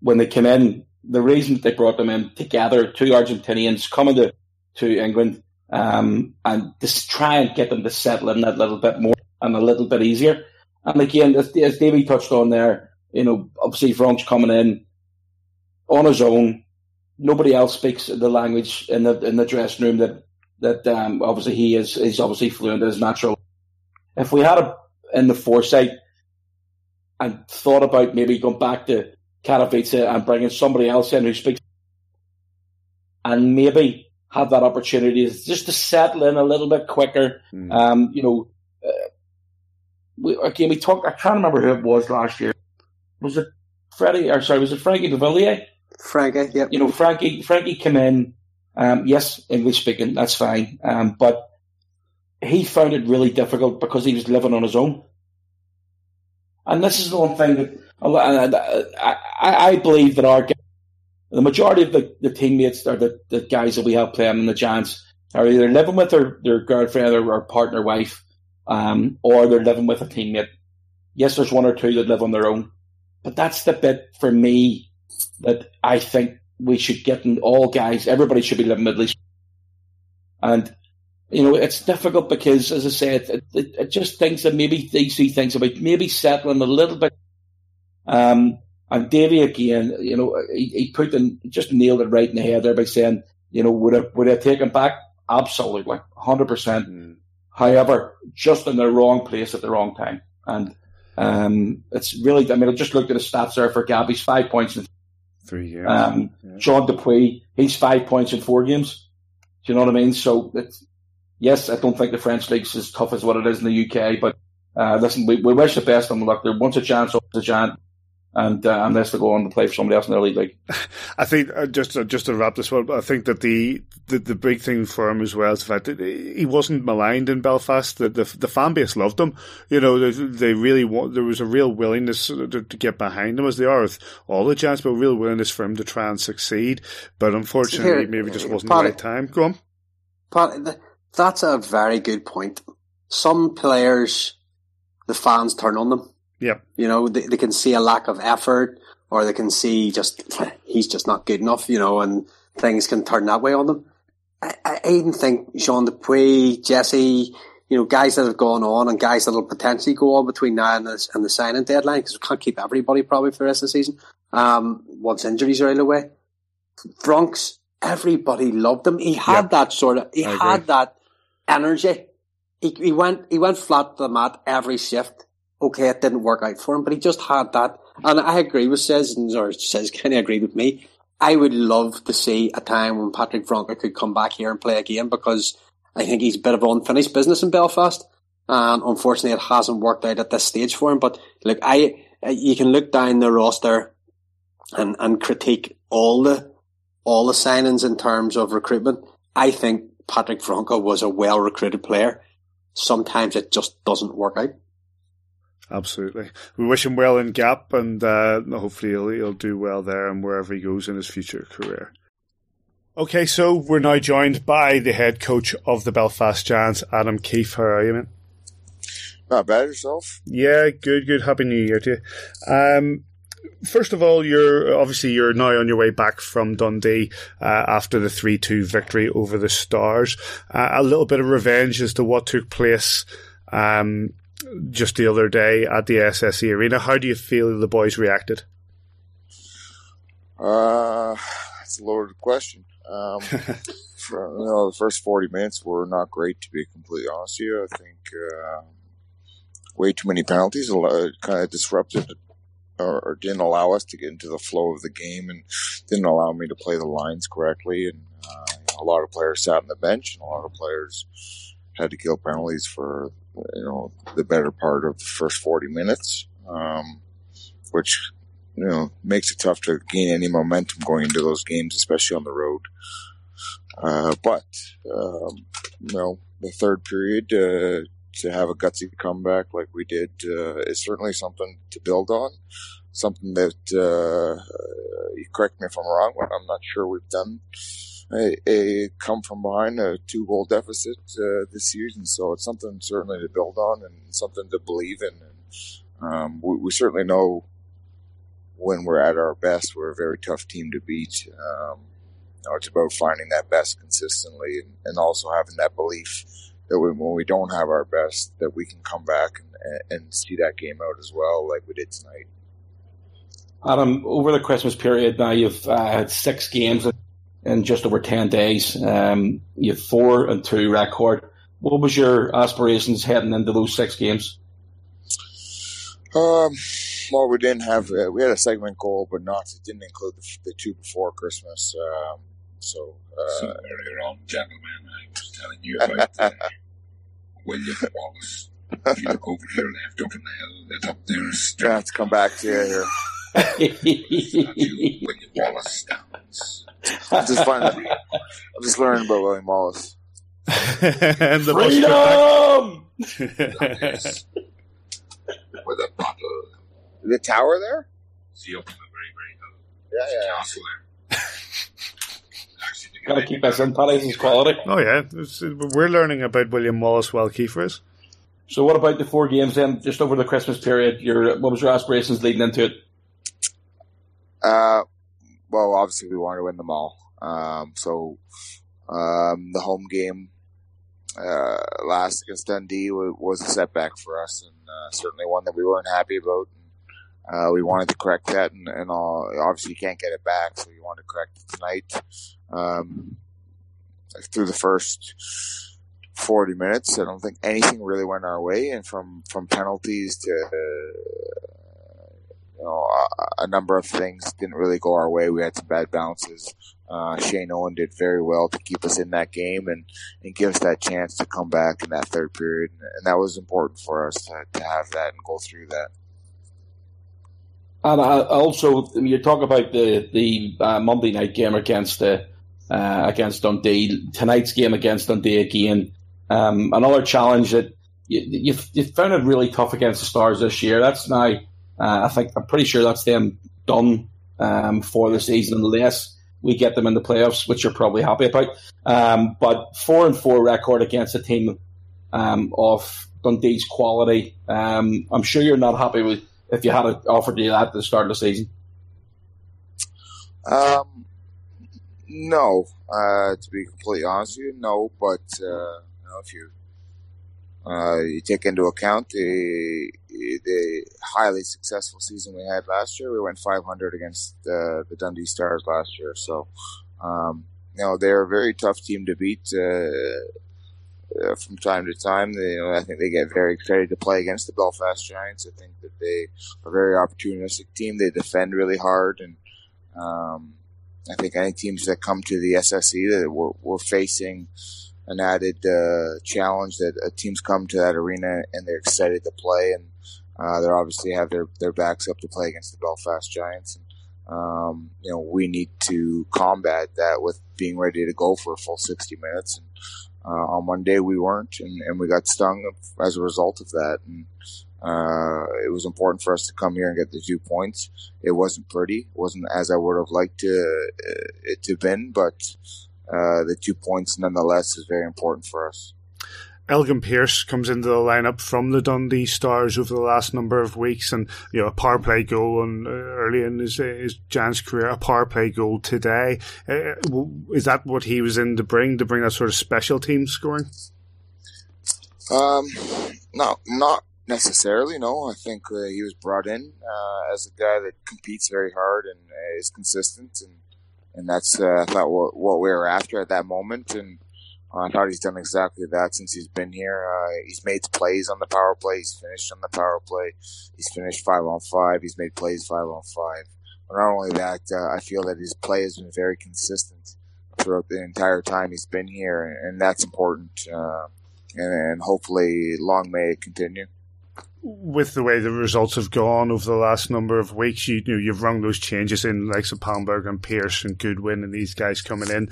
when they came in, the reason they brought them in together, two Argentinians coming to England, and just try and get them to settle in a little bit more and a little bit easier. And again, as Davey touched on there, you know, obviously Wronka's coming in on his own. Nobody else speaks the language in the dressing room that obviously he is. He's obviously fluent as natural. If we had in the foresight and thought about maybe going back to Katowice and bringing somebody else in who speaks, and maybe have that opportunity just to settle in a little bit quicker, we talked. I can't remember who it was last year. Was it Freddie? Or sorry, was it Frankie Devillier? Frankie, yeah. You know, Frankie came in. Yes, English speaking, that's fine. But he found it really difficult because he was living on his own. And this is the one thing that I believe that our The majority of the teammates or the guys that we have playing in the Giants are either living with their girlfriend or partner wife, or they're living with a teammate. Yes, there's one or two that live on their own. But that's the bit for me that I think we should get in all guys. Everybody should be living with at least. And, you know, it's difficult because, as I said, it just thinks that maybe they see things about maybe settling a little bit. And Davey, again, you know, he put in, just nailed it right in the head there by saying, you know, would I take him back? Absolutely, 100%. However, just in the wrong place at the wrong time. And it's really, I mean, I just looked at the stats there for Gabby's 5 points in 3 years. John Dupuis, he's 5 points in 4 games. Do you know what I mean? So, yes, I don't think the French League's as tough as what it is in the UK, but listen, we wish the best on luck. There once a chance, always a chance. And unless they go on to play for somebody else in the league. I think, just to wrap this up, I think that the big thing for him as well is the fact that he wasn't maligned in Belfast. The fan base loved him. You know, they really there was a real willingness to get behind him, as they are with all the Giants, but a real willingness for him to try and succeed. But unfortunately, maybe just wasn't the right time. Go on. But that's a very good point. Some players, the fans turn on them. Yeah, you know, they can see a lack of effort, or they can see just he's just not good enough, you know, and things can turn that way on them. I even think Jean Dupuis, Jesse, you know, guys that have gone on and guys that will potentially go on between now and the signing deadline, because we can't keep everybody probably for the rest of the season. Once injuries are out of the way, Bronx, everybody loved him. He had that sort of that energy. He went flat to the mat every shift. Okay, it didn't work out for him, but he just had that. And I agree with Says kind of agreed with me. I would love to see a time when Patryk Wronka could come back here and play again, because I think he's a bit of unfinished business in Belfast. And unfortunately, it hasn't worked out at this stage for him. But look, you can look down the roster and critique all the signings in terms of recruitment. I think Patryk Wronka was a well-recruited player. Sometimes it just doesn't work out. Absolutely. We wish him well in Gap, and hopefully he'll do well there and wherever he goes in his future career. Okay, so we're now joined by the head coach of the Belfast Giants, Adam Keefe. How are you, man? Not bad, yourself? Yeah, good. Happy New Year to you. First of all, you're now on your way back from Dundee after the 3-2 victory over the Stars. A little bit of revenge as to what took place just the other day at the SSE Arena. How do you feel the boys reacted? That's a loaded question. The first 40 minutes were not great, to be completely honest with you. I think way too many penalties kind of disrupted or didn't allow us to get into the flow of the game, and didn't allow me to play the lines correctly. And a lot of players sat on the bench, and a lot of players had to kill penalties for the better part of the first 40 minutes, which, makes it tough to gain any momentum going into those games, especially on the road. But the third period, to have a gutsy comeback like we did, is certainly something to build on. Something that, you correct me if I'm wrong, but I'm not sure we've done a come from behind a 2-goal deficit this season, so it's something certainly to build on and something to believe in. And, we certainly know when we're at our best, we're a very tough team to beat. It's about finding that best consistently, and also having that belief that when we don't have our best, that we can come back and see that game out as well, like we did tonight. Adam, over the Christmas period now, you've had 6 games. In just over 10 days, you have 4-2 record. What was your aspirations heading into those 6 games? We didn't have we had a segment goal, but it didn't include the 2 before Christmas. So earlier on, gentlemen, I was telling you about William Wallace. If you look over here, left up in the hill, lit up there. I have to come back to you here. William Wallace stands. I'm just learning about William Wallace. And the freedom! With a bottle. The tower there? See up on the very, very hill. Yeah, yeah. Castle there. Got to keep us in Palace's quality. Oh, yeah. We're learning about William Wallace while Keefer is. So what about the four games then, just over the Christmas period? What was your aspirations leading into it? Well, obviously we wanted to win them all. The home game last against Dundee was a setback for us, and certainly one that we weren't happy about. We wanted to correct that, and all, obviously you can't get it back, so you want to correct it tonight. Through the first 40 minutes, I don't think anything really went our way, and from penalties to a number of things didn't really go our way. We had some bad bounces. Shane Owen did very well to keep us in that game and give us that chance to come back in that third period, and that was important for us to have that and go through that. And also, you talk about the Monday night game against Dundee, tonight's game against Dundee again. Another challenge that you've found it really tough against the Stars this year. That's now, I'm pretty sure that's them done for the season, unless we get them in the playoffs, which you're probably happy about. But 4-4 record against a team of Dundee's quality. I'm sure you're not happy with. If you had offered you that at the start of the season? No. To be completely honest with you, no. But if you take into account the highly successful season we had last year, we went 500 against the Dundee Stars last year. So, they're a very tough team to beat. From time to time, I think they get very excited to play against the Belfast Giants. I think that they are a very opportunistic team. They defend really hard, and I think any teams that come to the SSE, that we're facing an added challenge that teams come to that arena and they're excited to play, and they obviously have their backs up to play against the Belfast Giants. And, we need to combat that with being ready to go for a full 60 minutes. And, on Monday we weren't, and we got stung as a result of that. And it was important for us to come here and get the 2 points. It wasn't pretty. It wasn't as I would have liked it to have been, but the 2 points nonetheless is very important for us. Elgin Pearce comes into the lineup from the Dundee Stars over the last number of weeks, and a power play goal early in his Giants career, a power play goal today. Is that what he was in to bring that sort of special team scoring? No, not necessarily. No, I think he was brought in as a guy that competes very hard and is consistent, and that's I thought what we were after at that moment, and. I thought he's done exactly that since he's been here. He's made plays on the power play. He's finished on the power play. He's finished 5-on-5. He's made plays 5-on-5. But not only that, I feel that his play has been very consistent throughout the entire time he's been here, and that's important. And hopefully, long may it continue. With the way the results have gone over the last number of weeks, you've rung those changes in, likes of Palmberg and Pearce and Goodwin and these guys coming in.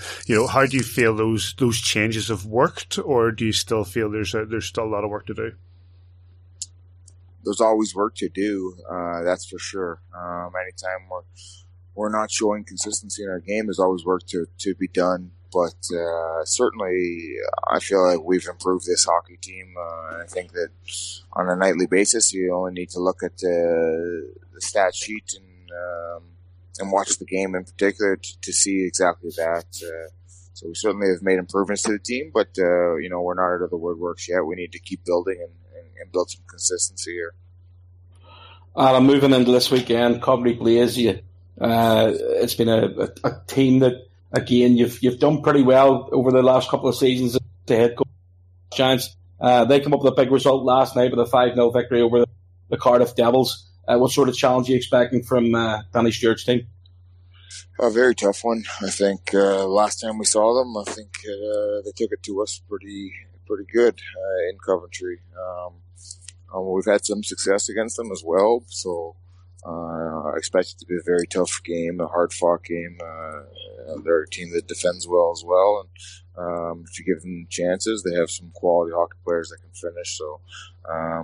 How do you feel those changes have worked, or do you still feel there's still a lot of work to do? There's always work to do, that's for sure. Anytime we're not showing consistency in our game, there's always work to be done. But certainly, I feel like we've improved this hockey team. I think that on a nightly basis, you only need to look at the stat sheet and watch the game in particular to see exactly that. So we certainly have made improvements to the team, but we're not out of the woodworks yet. We need to keep building and build some consistency here. I'm moving into this weekend, Coventry Blaze. It's been a team that. Again, you've done pretty well over the last couple of seasons. The head coach Giants, they come up with a big result last night with a 5-0 victory over the Cardiff Devils. What sort of challenge are you expecting from Danny Stewart's team? A very tough one. I think last time we saw them, I think they took it to us pretty good in Coventry. We've had some success against them as well, so. I expect it to be a very tough game, a hard-fought game. They're a team that defends well as well. And if you give them chances, they have some quality hockey players that can finish. So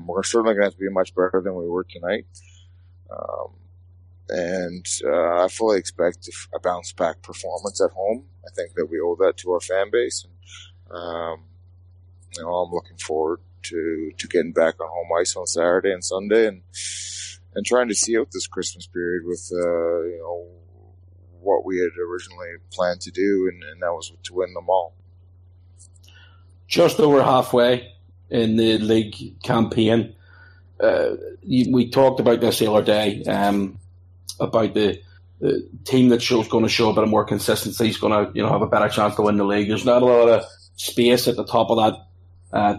we're certainly going to have to be much better than we were tonight. And I fully expect a bounce-back performance at home. I think that we owe that to our fan base. And, you know, I'm looking forward to getting back on home ice on Saturday and Sunday and trying to see out this Christmas period with, you know, what we had originally planned to do, and that was to win them all. Just over halfway in the league campaign, we talked about this the other day, about the team that's going to show a bit more consistency is going to, you know, have a better chance to win the league. There's not a lot of space at the top of that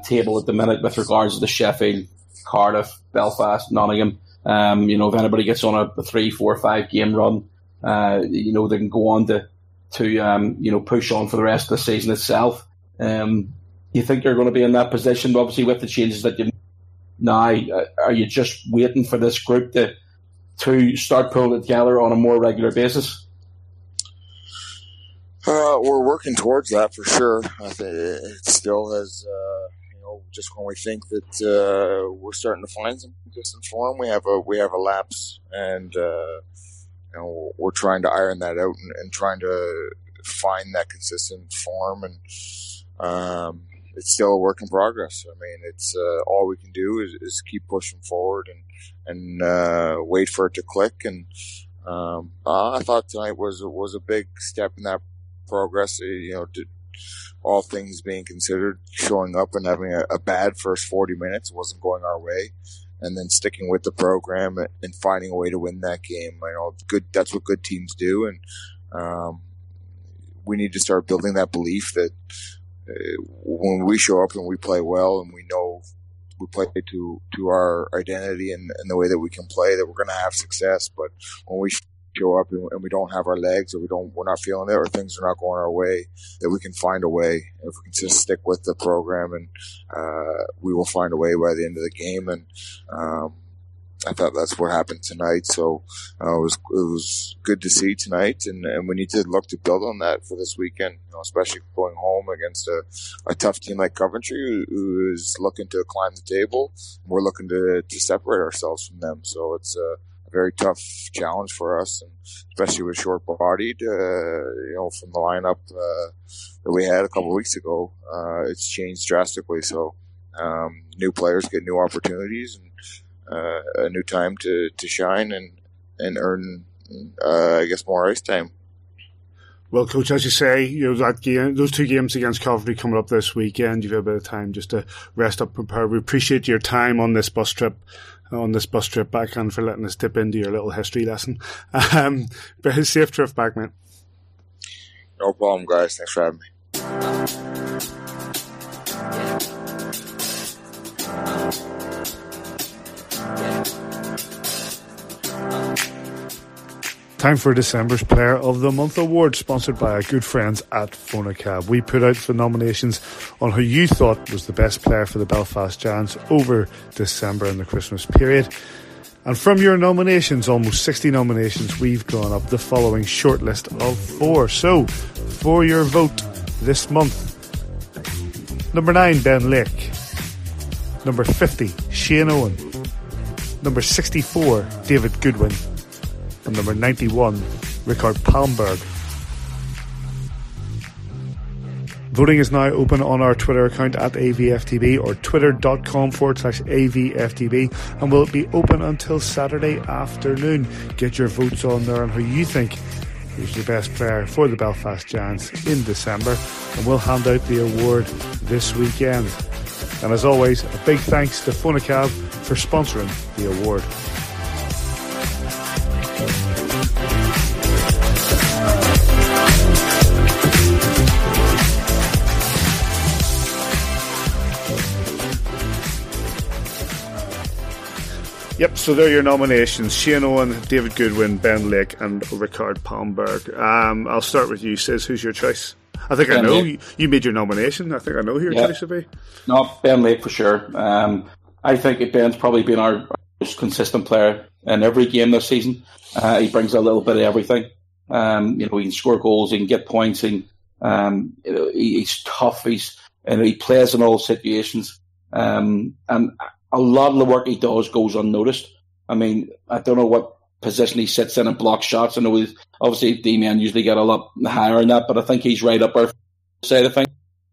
table at the minute with regards to the Sheffield, Cardiff, Belfast, Nottingham. You know, if anybody gets on a 3, 4, 5 game run, you know, they can go on to you know, push on for the rest of the season itself. You think they're going to be in that position? Obviously, with the changes that you made now, are you just waiting for this group to start pulling it together on a more regular basis? We're working towards that for sure. I think it still has, you know, just when we think that we're starting to find some consistent form, we have a lapse, and you know, we're trying to iron that out and trying to find that consistent form. And it's still a work in progress. I mean, it's all we can do is keep pushing forward and wait for it to click. And I thought tonight was a big step in that progress, you know, all things being considered, showing up and having a bad first 40 minutes wasn't going our way, and then sticking with the program and finding a way to win that game. You know, good, that's what good teams do, and we need to start building that belief that when we show up and we play well and we know we play to our identity and the way that we can play, that we're going to have success. But when we show up and we don't have our legs, or we're not feeling it, or things are not going our way, that we can find a way. If we can just stick with the program, and we will find a way by the end of the game. And I thought that's what happened tonight. So it was good to see tonight, and we need to look to build on that for this weekend, you know, especially going home against a tough team like Coventry, who is looking to climb the table. We're looking to separate ourselves from them. So it's a very tough challenge for us, and especially with short-bodied, you know, from the lineup that we had a couple of weeks ago. It's changed drastically. So new players get new opportunities, and a new time to shine and earn, I guess, more ice time. Well, Coach, as you say, you know, that game, those two games against Coventry coming up this weekend, you've had a bit of time just to rest up, prepare. We appreciate your time on this bus trip back, and for letting us dip into your little history lesson. But safe trip back, man. No problem, guys. Thanks for having me. Time for December's Player of the Month Award, sponsored by our good friends at Phonacab. We put out the nominations on who you thought was the best player for the Belfast Giants over December and the Christmas period. And from your nominations, almost 60 nominations, we've drawn up the following shortlist of 4. So, for your vote this month: number 9, Ben Lake. Number 50, Shane Owen. Number 64, David Goodwin. And number 91, Rickard Palmberg. Voting is now open on our Twitter account at AVFTB, or twitter.com/AVFTB, and will be open until Saturday afternoon. Get your votes on there on who you think is the best player for the Belfast Giants in December, and we'll hand out the award this weekend. And as always, a big thanks to Phonacab for sponsoring the award. Yep, so they're your nominations: Shane Owen, David Goodwin, Ben Lake, and Rickard Palmberg. I'll start with you, Sis. Who's your choice? I think Ben, I know. You made your nomination. I think I know who your choice would be. No, Ben Lake for sure. I think Ben's probably been our most consistent player in every game this season. He brings a little bit of everything. You know, he can score goals, he can get points, you know, he's tough, and he plays in all situations. And a lot of the work he does goes unnoticed. I mean, I don't know what position he sits in and blocks shots. I know he's, obviously D-men usually get a lot higher in that, but I think he's right up our side of things.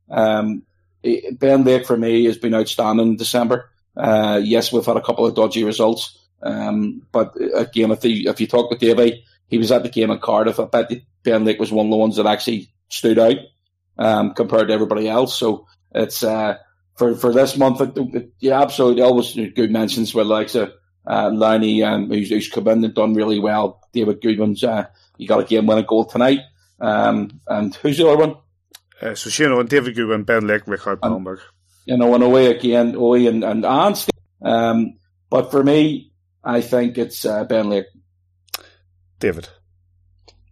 Ben Lake, for me, has been outstanding in December. Yes, we've had a couple of dodgy results, but again, if you talk with Davey, he was at the game at Cardiff. I bet Ben Lake was one of the ones that actually stood out compared to everybody else. So it's for this month, yeah, absolutely. Always good mentions with like Lowney, who's come in and done really well. David Goodwin's he got a game-winning goal tonight. And who's the other one? So Shane Owen, David Goodwin, Ben Lake, Rickard Palmberg. You know, and away again, Owen and Steve. But for me, I think it's Ben Lake. David.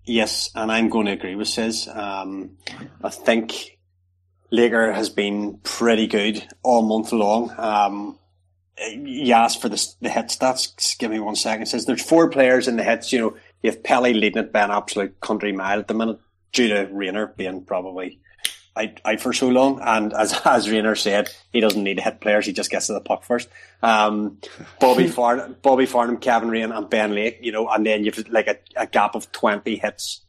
Yes, and I'm going to agree with Sis. I think Laker has been pretty good all month long. You asked for the hit stats. Just give me 1 second. Sis, there's four players in the hits. You know, you have Pelly leading it by an absolute country mile at the minute due to Rainer being probably out for so long. And as Rainer said, he doesn't need to hit players. He just gets to the puck first. Bobby Farnham, Kevin Ryan and Ben Lake, you know, and then you've like a gap of 20 hits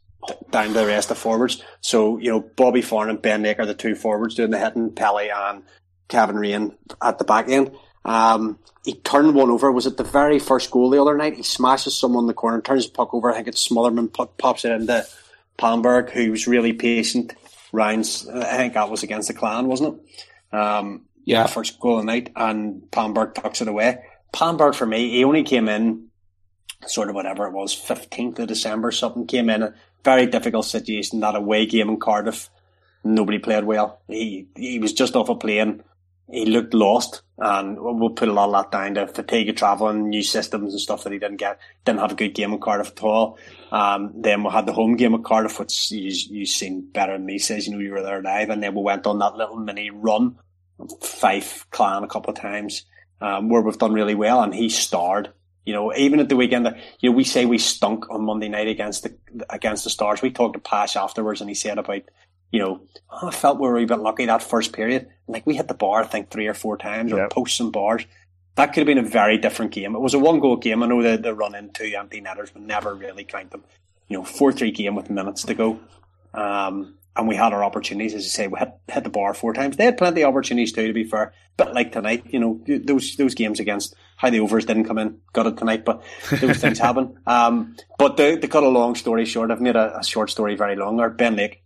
down to the rest of forwards. So, you know, Bobby Farnham, Ben Lake are the two forwards doing the hitting, Pelly and Kevin Ryan at the back end. He turned one over. Was it the very first goal the other night? He smashes someone in the corner, turns the puck over. I think it's Smotherman pops it into Palmberg, who's really patient. Ryan's, I think that was against the Clan, wasn't it? Yeah. First goal of the night, and Palmberg tucks it away. Palmberg, for me, he only came in sort of whatever it was, 15th of December, something, came in a very difficult situation, that away game in Cardiff. Nobody played well. He was just off a plane. He looked lost, and we'll put a lot of that down to fatigue of travelling, new systems and stuff that he didn't get. Didn't have a good game at Cardiff at all. Then we had the home game at Cardiff, which you've seen better than me, says, you know, you were there live. And then we went on that little mini run, Fife Clan a couple of times, where we've done really well, and he starred. You know, even at the weekend, you know, we say we stunk on Monday night against the Stars. We talked to Pash afterwards, and he said about, you know, oh, I felt we were a bit lucky that first period. Like, we hit the bar, I think, 3 or 4 times, or posts and bars. That could have been a very different game. It was a 1-goal game. I know the run in 2 empty netters, but never really count them. You know, 4-3 game with minutes to go. And we had our opportunities, as you say. We hit the bar 4 times. They had plenty of opportunities too, to be fair. But like tonight, you know, those games against how the overs didn't come in, got it tonight, but those things happen. But to cut a long story short, I've made a short story very long there. Ben Lake.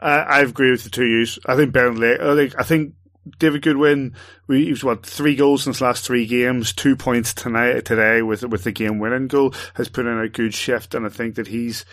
I agree with the two yous. I think Ben Lake. I think David Goodwin. He was 3 goals in his last 3 games, 2 points today with the game winning goal, has put in a good shift, and I think that he's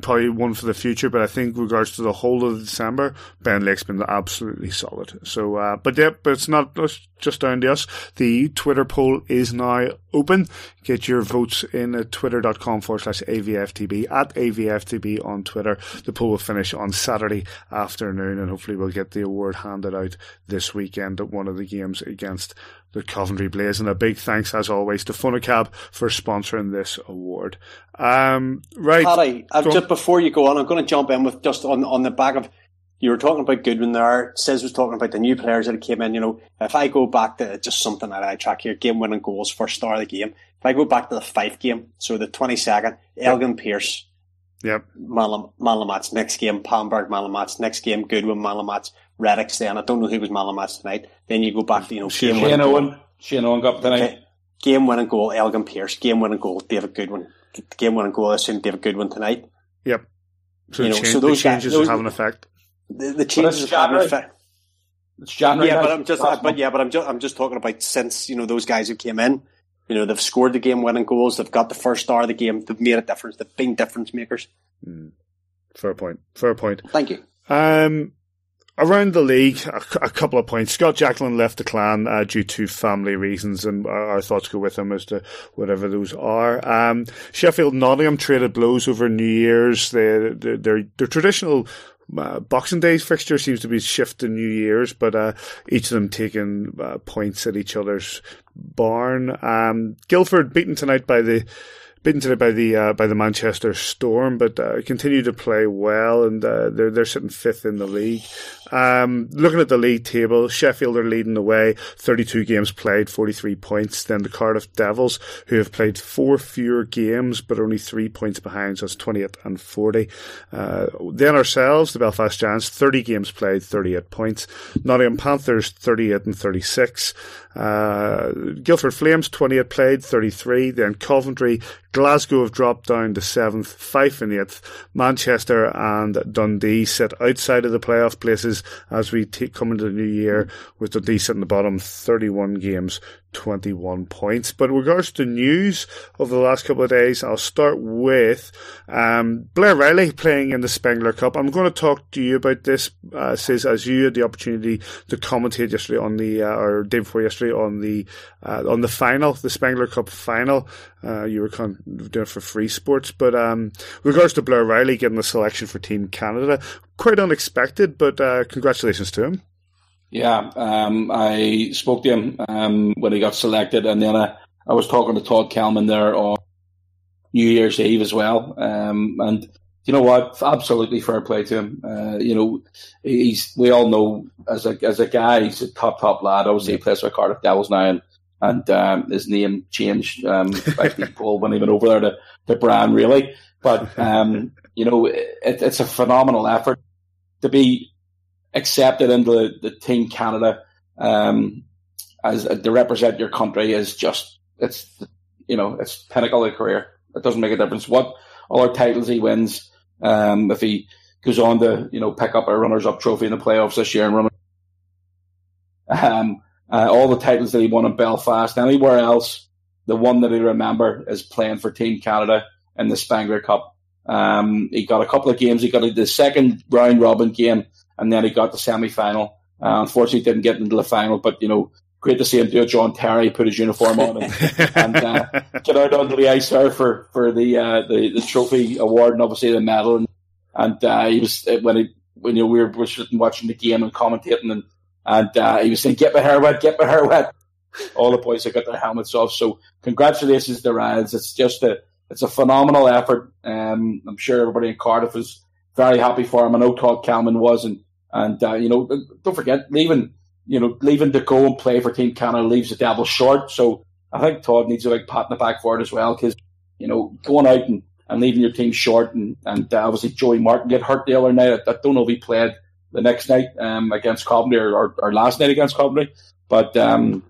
probably one for the future. But I think, regards to the whole of December, Ben Lake's been absolutely solid. So, but it's not just down to us. The Twitter poll is now open. Get your votes in at twitter.com/AVFTB, at AVFTB on Twitter. The poll will finish on Saturday afternoon, and hopefully we'll get the award handed out this weekend at one of the games against the Coventry Blaze. And a big thanks, as always, to Phonacab for sponsoring this award. Right, Paddy, just before you go on, I'm going to jump in with just on the back of, you were talking about Goodwin there. Sis was talking about the new players that came in. You know, if I go back to just something that I track here, game-winning goals, first star of the game. If I go back to the Fife game, so the 22nd, Elgin Pearce, man of match. Next game, Palmberg, man of match. Next game, Goodwin, man of match. Reddick's then. I don't know who was man of match tonight. Then you go back to, you know, Shane Owen got tonight. Okay. Game-winning goal, Elgin Pearce. Game-winning goal, David Goodwin. Game-winning goal, I assume David Goodwin tonight. Yep. So, you know, those changes have an effect. The changes have an effect. It's January. Yeah, I'm just talking about, since, you know, those guys who came in, you know, they've scored the game-winning goals, they've got the first star of the game, they've made a difference, they've been difference makers. Fair point. Thank you. Around the league, a couple of points. Scott Jacklin left the Clan due to family reasons, and our thoughts go with him as to whatever those are. Sheffield Nottingham traded blows over New Year's. Their traditional Boxing Day's fixture seems to be shift to New Year's, but each of them taking points at each other's barn. Guildford beaten tonight by the beaten today by the Manchester Storm, but continue to play well, and they're sitting fifth in the league. Looking at the league table, Sheffield are leading the way, 32 games played, 43 points. Then the Cardiff Devils, who have played 4 fewer games but only 3 points behind, so it's 28 and 40. Then ourselves, the Belfast Giants, 30 games played, 38 points. Nottingham Panthers, 38 and 36. Guildford Flames, 28 played, 33. Then Coventry, Glasgow have dropped down to 7th, Fife in 8th. Manchester and Dundee sit outside of the playoff places as we come into the new year, with Dundee sitting in the bottom, 31 games, 21 points. But in regards to news over the last couple of days, I'll start with Blair Riley playing in the Spengler Cup. I'm going to talk to you about this, Sis, as you had the opportunity to commentate yesterday on the, or day before yesterday, on the final, the Spengler Cup final. You were kind of doing it for Free Sports. But regards to Blair Riley getting the selection for Team Canada, quite unexpected, but congratulations to him. Yeah, I spoke to him when he got selected, and then I was talking to Todd Kalman there on New Year's Eve as well. And you know what? Absolutely fair play to him. We all know as a guy, he's a top lad. Obviously, he plays for Cardiff Devils now, and his name changed. I think Paul went even over there to Brian Riley. But it's a phenomenal effort to be accepted into the Team Canada as to represent your country is just it's pinnacle of a career. It doesn't make a difference what other titles he wins. If he goes on to pick up a runners up trophy in the playoffs this year and run all the titles that he won in Belfast, anywhere else, the one that he remember is playing for Team Canada in the Spengler Cup. He got a couple of games. He got the second round robin game. And then he got the semi-final. Unfortunately, didn't get into the final, but, great to see him do it. John Terry put his uniform on and get out onto the ice there for the trophy award and obviously the medal. And he was, when we were sitting watching the game and commentating, and he was saying, get my hair wet. All the boys have got their helmets off. So congratulations to Ryans. It's just a phenomenal effort. I'm sure everybody in Cardiff is very happy for him. I know Todd Kalman was, and don't forget, leaving to go and play for Team Canada leaves the Devils short. So I think Todd needs a big pat in the back for it as well, because going out and leaving your team short, and obviously Joey Martin got hurt the other night. I don't know if he played the next night against Coventry or last night against Coventry, but for him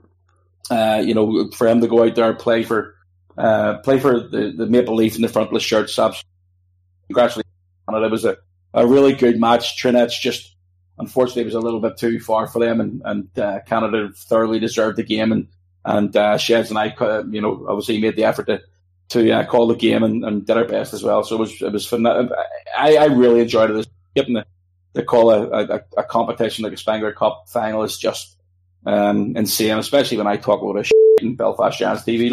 to go out there and play for the Maple Leafs in the frontless shirt, congratulations. And it was a really good match. Trinette's just, unfortunately, it was a little bit too far for them, and Canada thoroughly deserved the game. And Sheds and I, obviously made the effort to call the game and did our best as well. So it was fun. I really enjoyed it. Getting to call a competition like a Spengler Cup final is just insane, especially when I talk about this shit in Belfast Giants TV.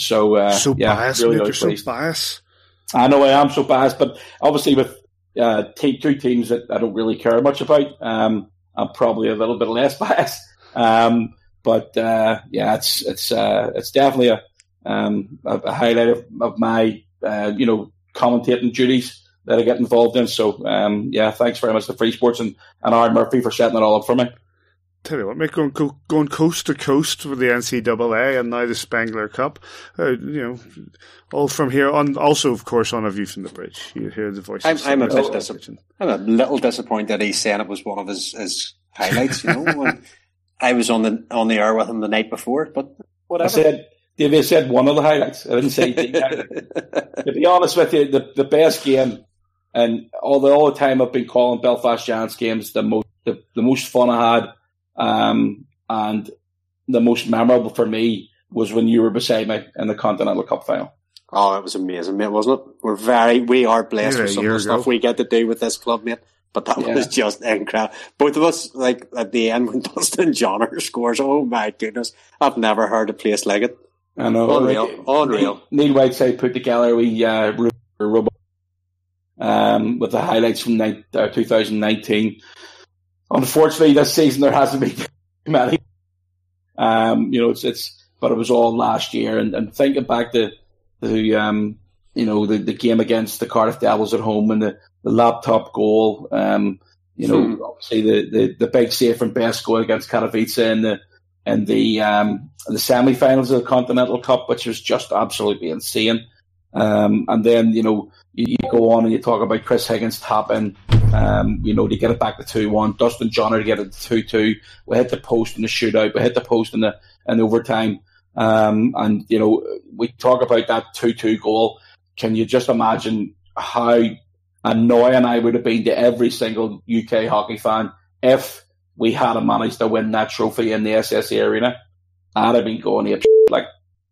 So biased, really you're so biased. I know I am so biased, but obviously with two teams that I don't really care much about, I'm probably a little bit less biased. It's definitely a highlight of my commentating duties that I get involved in. So thanks very much to Free Sports and Aaron Murphy for setting it all up for me. Tell you what, mate, going coast to coast with the NCAA and now the Spengler Cup, all from here on. Also, of course, on A View from the Bridge, you hear the voices. I'm a little disappointed that he said it was one of his highlights. I was on the air with him the night before, but whatever. They said one of the highlights. I didn't say. To be honest with you, the best game, and all the time I've been calling Belfast Giants games, the most fun I had. And the most memorable for me was when you were beside me in the Continental Cup final. Oh, it was amazing, mate, wasn't it? We are blessed with some of the stuff we get to do with this club, mate. But that was just incredible. Both of us, like at the end when Dustin Johnner scores, oh my goodness, I've never heard a place like it. I know, unreal. Neil Whiteside put together with the highlights from 2019. Unfortunately, this season there hasn't been too many. But it was all last year. And thinking back to who, you know, the game against the Cardiff Devils at home and the laptop goal, you know, obviously the big safe and best goal against Katowice in the semi-finals of the Continental Cup, which was just absolutely insane. And then, you know, you go on and you talk about Chris Higgins tapping, you know, to get it back to 2-1, Dustin Johnner to get it to 2-2. We hit the post in the shootout. We hit the post in overtime. And, you know, we talk about that 2-2 goal. Can you just imagine how annoying I would have been to every single UK hockey fan if we had managed to win that trophy in the SSE Arena? I'd have been going up like...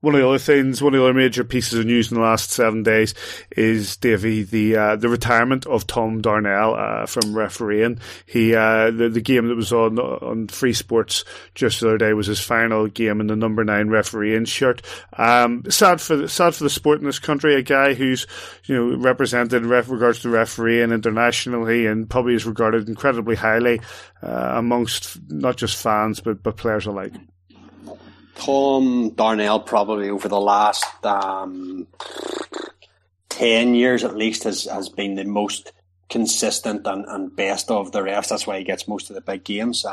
One of the other major pieces of news in the last 7 days is, Davey, the retirement of Tom Darnell from refereeing. He the game that was on Free Sports just the other day was his final game in the number 9 refereeing shirt. Sad for the sport in this country. A guy who's, you know, represented in regards to refereeing internationally and probably is regarded incredibly highly amongst not just fans but players alike. Tom Darnell probably over the last 10 years at least has been the most consistent and best of the refs. That's why he gets most of the big games.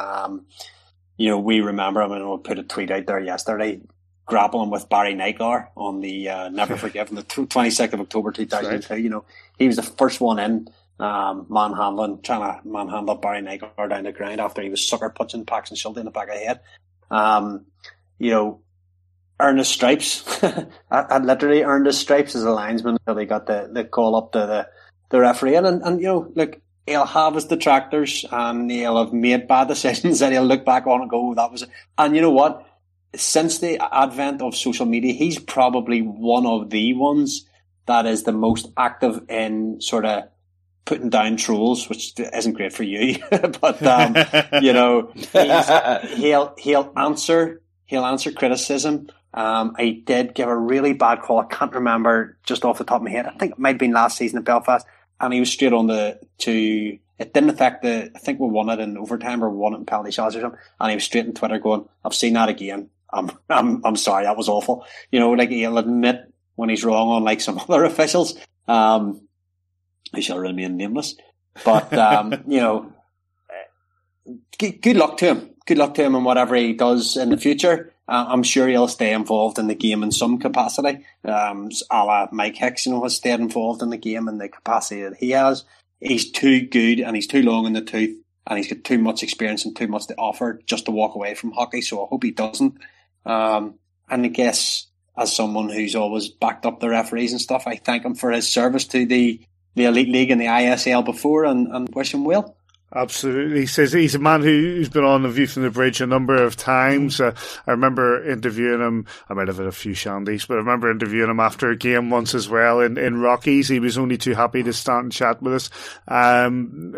You know, we remember him, and we put a tweet out there yesterday, grappling with Barry Nygaard on the Never Forgive, on the 22nd of October 2002. Right. You know, he was the first one in trying to manhandle Barry Nygaard down the ground after he was sucker punching Paxton Schulte in the back of the head. You know, earned his stripes. I literally earned his stripes as a linesman until they got the call up to the referee. And you know, look, he'll have his detractors and he'll have made bad decisions and he'll look back on and go, that was it. And you know what? Since the advent of social media, he's probably one of the ones that is the most active in sort of putting down trolls, which isn't great for you. But, you know, he'll answer criticism. I did give a really bad call. I can't remember just off the top of my head. I think it might have been last season at Belfast. And he was straight on to it didn't affect I think we won it in overtime or won it in penalty shots or something. And he was straight on Twitter going, I've seen that again. I'm sorry, that was awful. You know, like he'll admit when he's wrong on like some other officials. He shall remain nameless. But, you know, good luck to him. Good luck to him in whatever he does in the future. I'm sure he'll stay involved in the game in some capacity. A la Mike Hicks, you know, has stayed involved in the game in the capacity that he has. He's too good and he's too long in the tooth and he's got too much experience and too much to offer just to walk away from hockey, so I hope he doesn't. And I guess as someone who's always backed up the referees and stuff, I thank him for his service to the Elite League and the ISL before and wish him well. Absolutely. He says he's a man who's been on The View from the Bridge a number of times. I remember interviewing him. I might have had a few shandies, but I remember interviewing him after a game once as well in Rockies. He was only too happy to stand and chat with us. And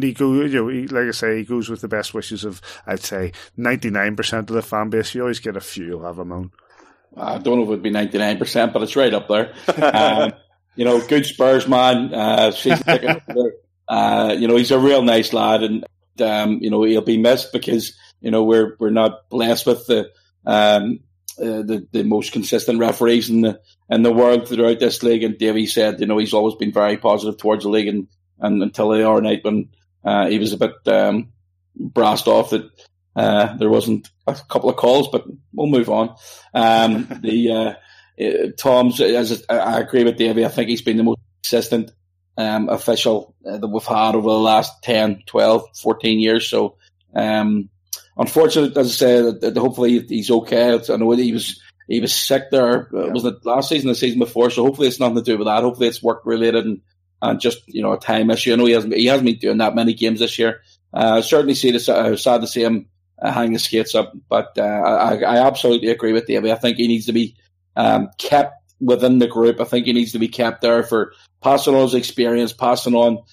he goes, you know, like I say, he goes with the best wishes of, I'd say, 99% of the fan base. You always get a few, you'll have him on. I don't know if it would be 99%, but it's right up there. You know, good Spurs man. Season ticket holder. You know, he's a real nice lad, and you know, he'll be missed because, you know, we're not blessed with the most consistent referees in the world throughout this league. And Davey said, you know, he's always been very positive towards the league, and until the other night when he was a bit brassed off that there wasn't a couple of calls, but we'll move on. Tom's, as I agree with Davey, I think he's been the most consistent official that we've had over the last 10, 12, 14 years. So, unfortunately, as I said, hopefully he's okay. I know he was sick there. Yeah. Was it last season, the season before? So hopefully it's nothing to do with that. Hopefully it's work related and just, you know, a time issue. I know he hasn't been doing that many games this year. Certainly sad to see him hang the skates up, but I absolutely agree with Davey. I think he needs to be kept within the group. I think he needs to be kept there for passing on his experience, passing on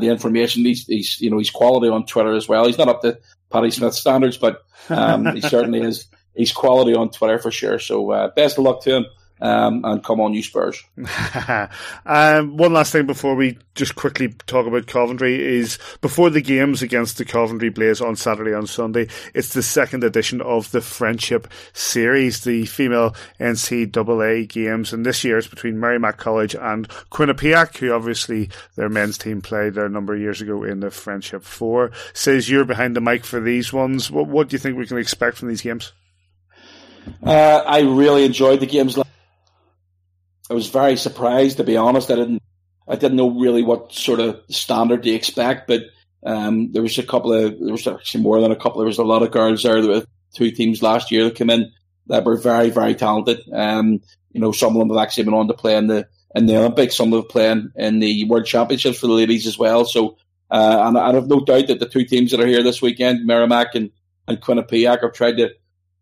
the information. He's quality on Twitter as well. He's not up to Paddy Smith standards, but he certainly is. He's quality on Twitter for sure. So best of luck to him. And come on, you Spurs. One last thing before we just quickly talk about Coventry is before the games against the Coventry Blaze on Saturday and Sunday, it's the second edition of the Friendship Series, the female NCAA games. And this year it's between Merrimack College and Quinnipiac, who obviously their men's team played there a number of years ago in the Friendship 4. Says you're behind the mic for these ones. What do you think we can expect from these games? I really enjoyed the games. I was very surprised, to be honest. I didn't know really what sort of standard to expect, but there was actually more than a couple. There was a lot of girls there. There were two teams last year that came in that were very, very talented. Some of them have actually been on to play in the Olympics. Some of them playing in the World Championships for the ladies as well. So, and I have no doubt that the two teams that are here this weekend, Merrimack and Quinnipiac, have tried to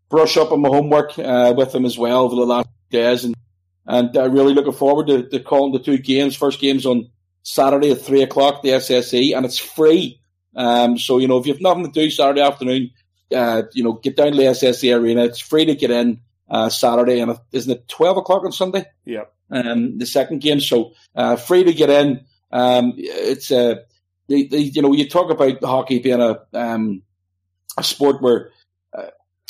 brush up on my homework with them as well over the last few days. And I'm really looking forward to calling the two games. First game's on Saturday at 3 o'clock, the SSE, and it's free. So, if you have nothing to do Saturday afternoon, get down to the SSE Arena. It's free to get in Saturday, and isn't it 12 o'clock on Sunday? Yeah. The second game, so free to get in. You talk about hockey being a sport where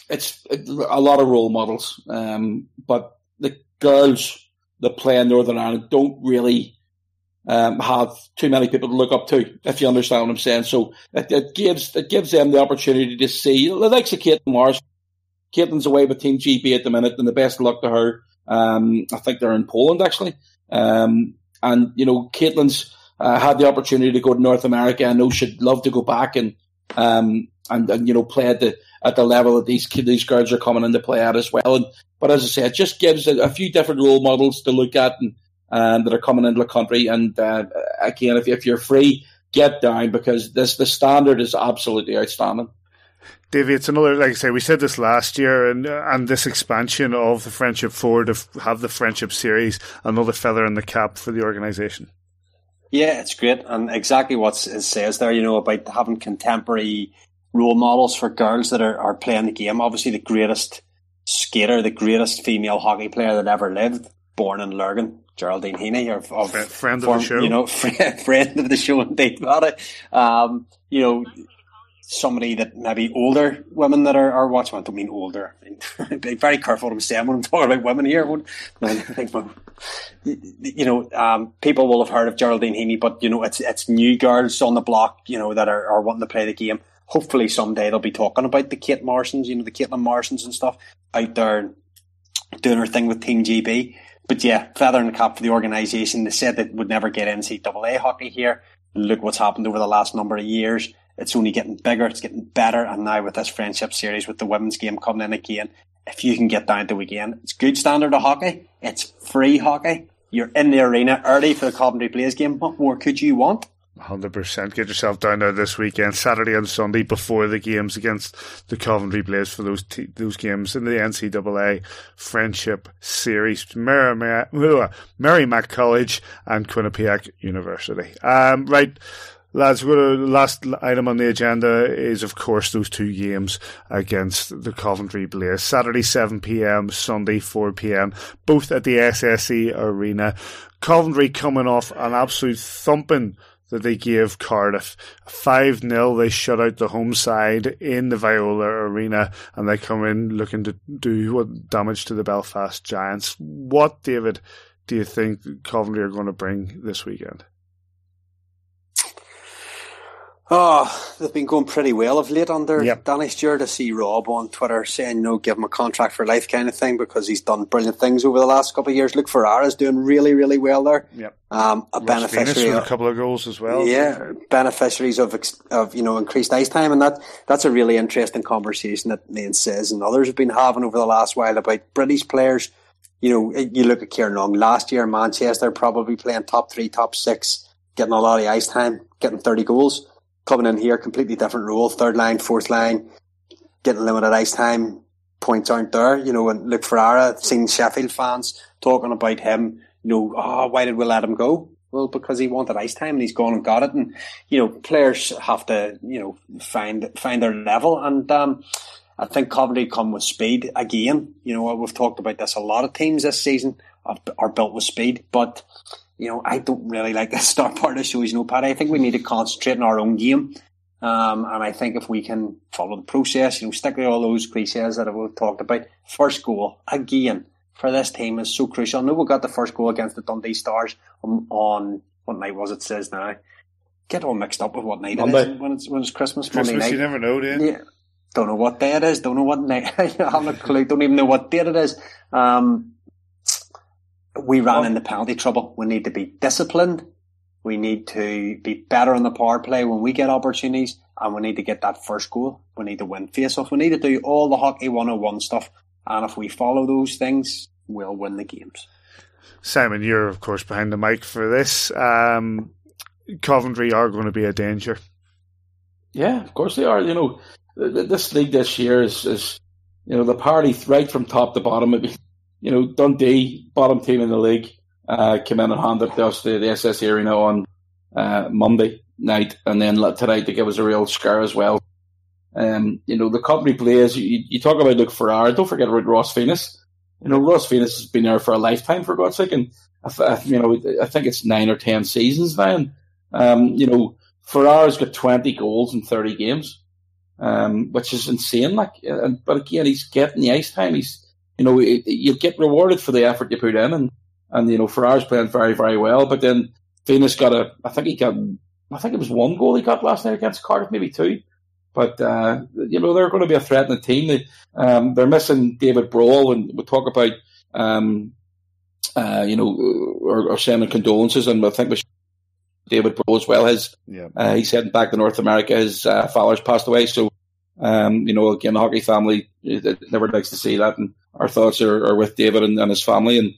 it's a lot of role models, but the girls that play in Northern Ireland don't really have too many people to look up to, if you understand what I'm saying. So it gives them the opportunity to see. The likes of Caitlin Morris. Caitlin's away with Team GB at the minute, and the best of luck to her. I think they're in Poland, actually. Caitlin's had the opportunity to go to North America. I know she'd love to go back and play at the level that these girls are coming in to play at as well. But as I say, it just gives a few different role models to look at and that are coming into the country. And again, if you're free, get down, because the standard is absolutely outstanding. Davey, it's another, like I say, we said this last year, and this expansion of the Friendship 4 to have the Friendship Series, another feather in the cap for the organisation. Yeah, it's great. And exactly what it says there, about having contemporary role models for girls that are playing the game. Obviously, the greatest skater, the greatest female hockey player that ever lived, born in Lurgan, Geraldine Heaney, of friend of the show, friend of the show indeed, somebody that maybe older women that are watching. I don't mean older. I mean, be very careful what I'm saying when I'm talking about women here. People will have heard of Geraldine Heaney, but it's new girls on the block, that are wanting to play the game. Hopefully someday they'll be talking about the Kate Morrisons, the Caitlin Morrisons and stuff out there doing her thing with Team GB. But yeah, feather in the cap for the organisation. They said they would never get NCAA hockey here. Look what's happened over the last number of years. It's only getting bigger, it's getting better, and now with this Friendship Series, with the women's game coming in again, if you can get down to the weekend, it's good standard of hockey, it's free hockey, you're in the arena early for the Coventry Blaze game. What more could you want? 100%. Get yourself down there this weekend, Saturday and Sunday, before the games against the Coventry Blaze for those games in the NCAA Friendship Series. Merrimack College and Quinnipiac University. Right, lads, the last item on the agenda is, of course, those two games against the Coventry Blaze. Saturday, 7 p.m, Sunday, 4 p.m, both at the SSE Arena. Coventry coming off an absolute thumping that they gave Cardiff. 5-0, they shut out the home side in the Viola Arena, and they come in looking to do damage to the Belfast Giants. What, David, do you think Coventry are going to bring this weekend? Oh, they've been going pretty well of late under Danny Stewart. I see Rob on Twitter saying, give him a contract for life kind of thing, because he's done brilliant things over the last couple of years. Luke Ferrara's doing really, really well there. Yep. A Ross beneficiary of a couple of goals as well. Yeah, beneficiaries of increased ice time, and that's a really interesting conversation that Nain says and others have been having over the last while about British players. You look at Kieran Long last year, Manchester probably playing top 3, top 6, getting a lot of ice time, getting 30 goals. Coming in here, completely different role, third line, fourth line, getting limited ice time, points aren't there. And Luke Ferrara, I've seen Sheffield fans talking about him, why did we let him go? Well, because he wanted ice time and he's gone and got it. And, players have to, find their level. And I think Coventry come with speed again. You know, we've talked about this. A lot of teams this season are built with speed, but you know, I don't really like the start part of the show, you know, Paddy. I think we need to concentrate on our own game. And I think if we can follow the process, you know, stick with all those cliches that we've talked about. First goal, again, for this team is so crucial. I know we got the first goal against the Dundee Stars on what night was it, says now? Get all mixed up with what night Monday. It is when it's Christmas. Monday night. You never know, do you? Yeah. Don't know what day it is, don't know what night, I have a clue, don't even know what date it is. We ran into penalty trouble. We need to be disciplined. We need to be better on the power play when we get opportunities, and we need to get that first goal. We need to win face-off. We need to do all the Hockey 101 stuff, and if we follow those things, we'll win the games. Simon, you're, of course, behind the mic for this. Coventry are going to be a danger. Yeah, of course they are. You know, this league this year is you know, the party right from top to bottom. You know, Dundee, bottom team in the league, came in and handed to us the SSE Arena on Monday night, and then tonight they gave us a real scare as well. You know, the Coventry Blaze, you talk about Luke Ferrara, don't forget about Ross Venus. You know, Ross Venus has been there for a lifetime, for God's sake, and you know, I think it's 9 or 10 seasons now. And, you know, Ferrara's got 20 goals in 30 games, which is insane. Like, but again, he's getting the ice time. You know, you get rewarded for the effort you put in, and you know, Ferrara's playing very, very well. But then Venus got I think it was one goal he got last night against Cardiff, maybe two. But you know, they're going to be a threat in the team. They're missing David Brawl, and we'll talk about you know, or sending condolences, and I think we should David Brawl as well. He's heading back to North America. His father's passed away, so you know, again, the hockey family, it never likes to see that, and our thoughts are with David and his family, and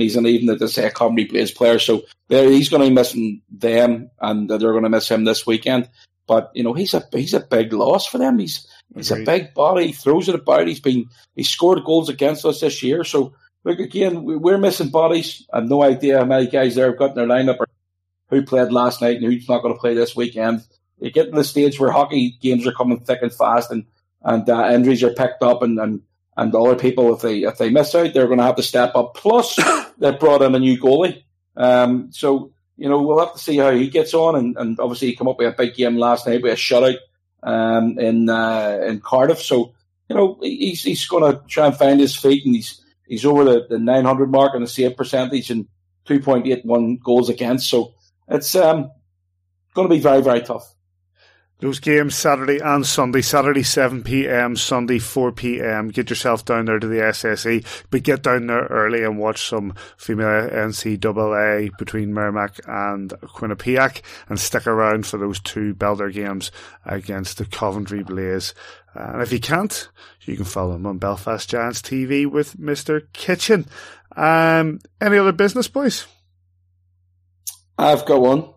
he's an even that they say a Coventry Blaze player, so he's going to be missing them, and they're going to miss him this weekend. But you know, he's a big loss for them. He's a big body. He throws it about. He scored goals against us this year. So look, again, we're missing bodies. I've no idea how many guys there have got in their lineup or who played last night and who's not going to play this weekend. You get to the stage where hockey games are coming thick and fast, and injuries are picked up, and other people, if they miss out, they're going to have to step up. Plus, they brought in a new goalie. So, you know, we'll have to see how he gets on. And obviously, he came up with a big game last night with a shutout in Cardiff. So, you know, he's going to try and find his feet, and he's over the 900 mark and the save percentage and 2.81 goals against. So it's going to be very, very tough. Those games Saturday and Sunday. Saturday 7 p.m, Sunday 4 p.m. Get yourself down there to the SSE, but get down there early and watch some female NCAA between Merrimack and Quinnipiac, and stick around for those two Belder games against the Coventry Blaze. And if you can't, you can follow him on Belfast Giants TV with Mr. Kitchen. Any other business, boys? I've got one.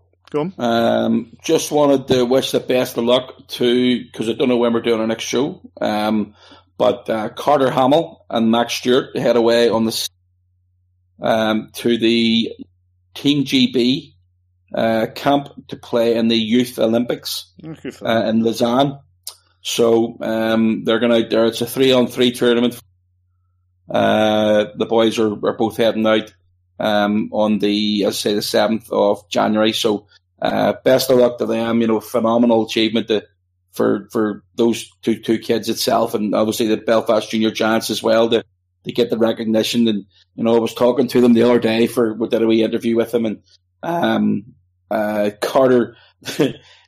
Just wanted to wish the best of luck to, because I don't know when we're doing our next show, but Carter Hamill and Max Stewart head away on the to the Team GB camp to play in the Youth Olympics in Lausanne. So they're going out there. It's a 3-on-3 tournament. The boys are both heading out on the, as I say, the 7th of January. So best of luck to them. You know, phenomenal achievement for those two kids itself, and obviously the Belfast Junior Giants as well, to get the recognition. And you know, I was talking to them the other day did a wee interview with them, and Carter,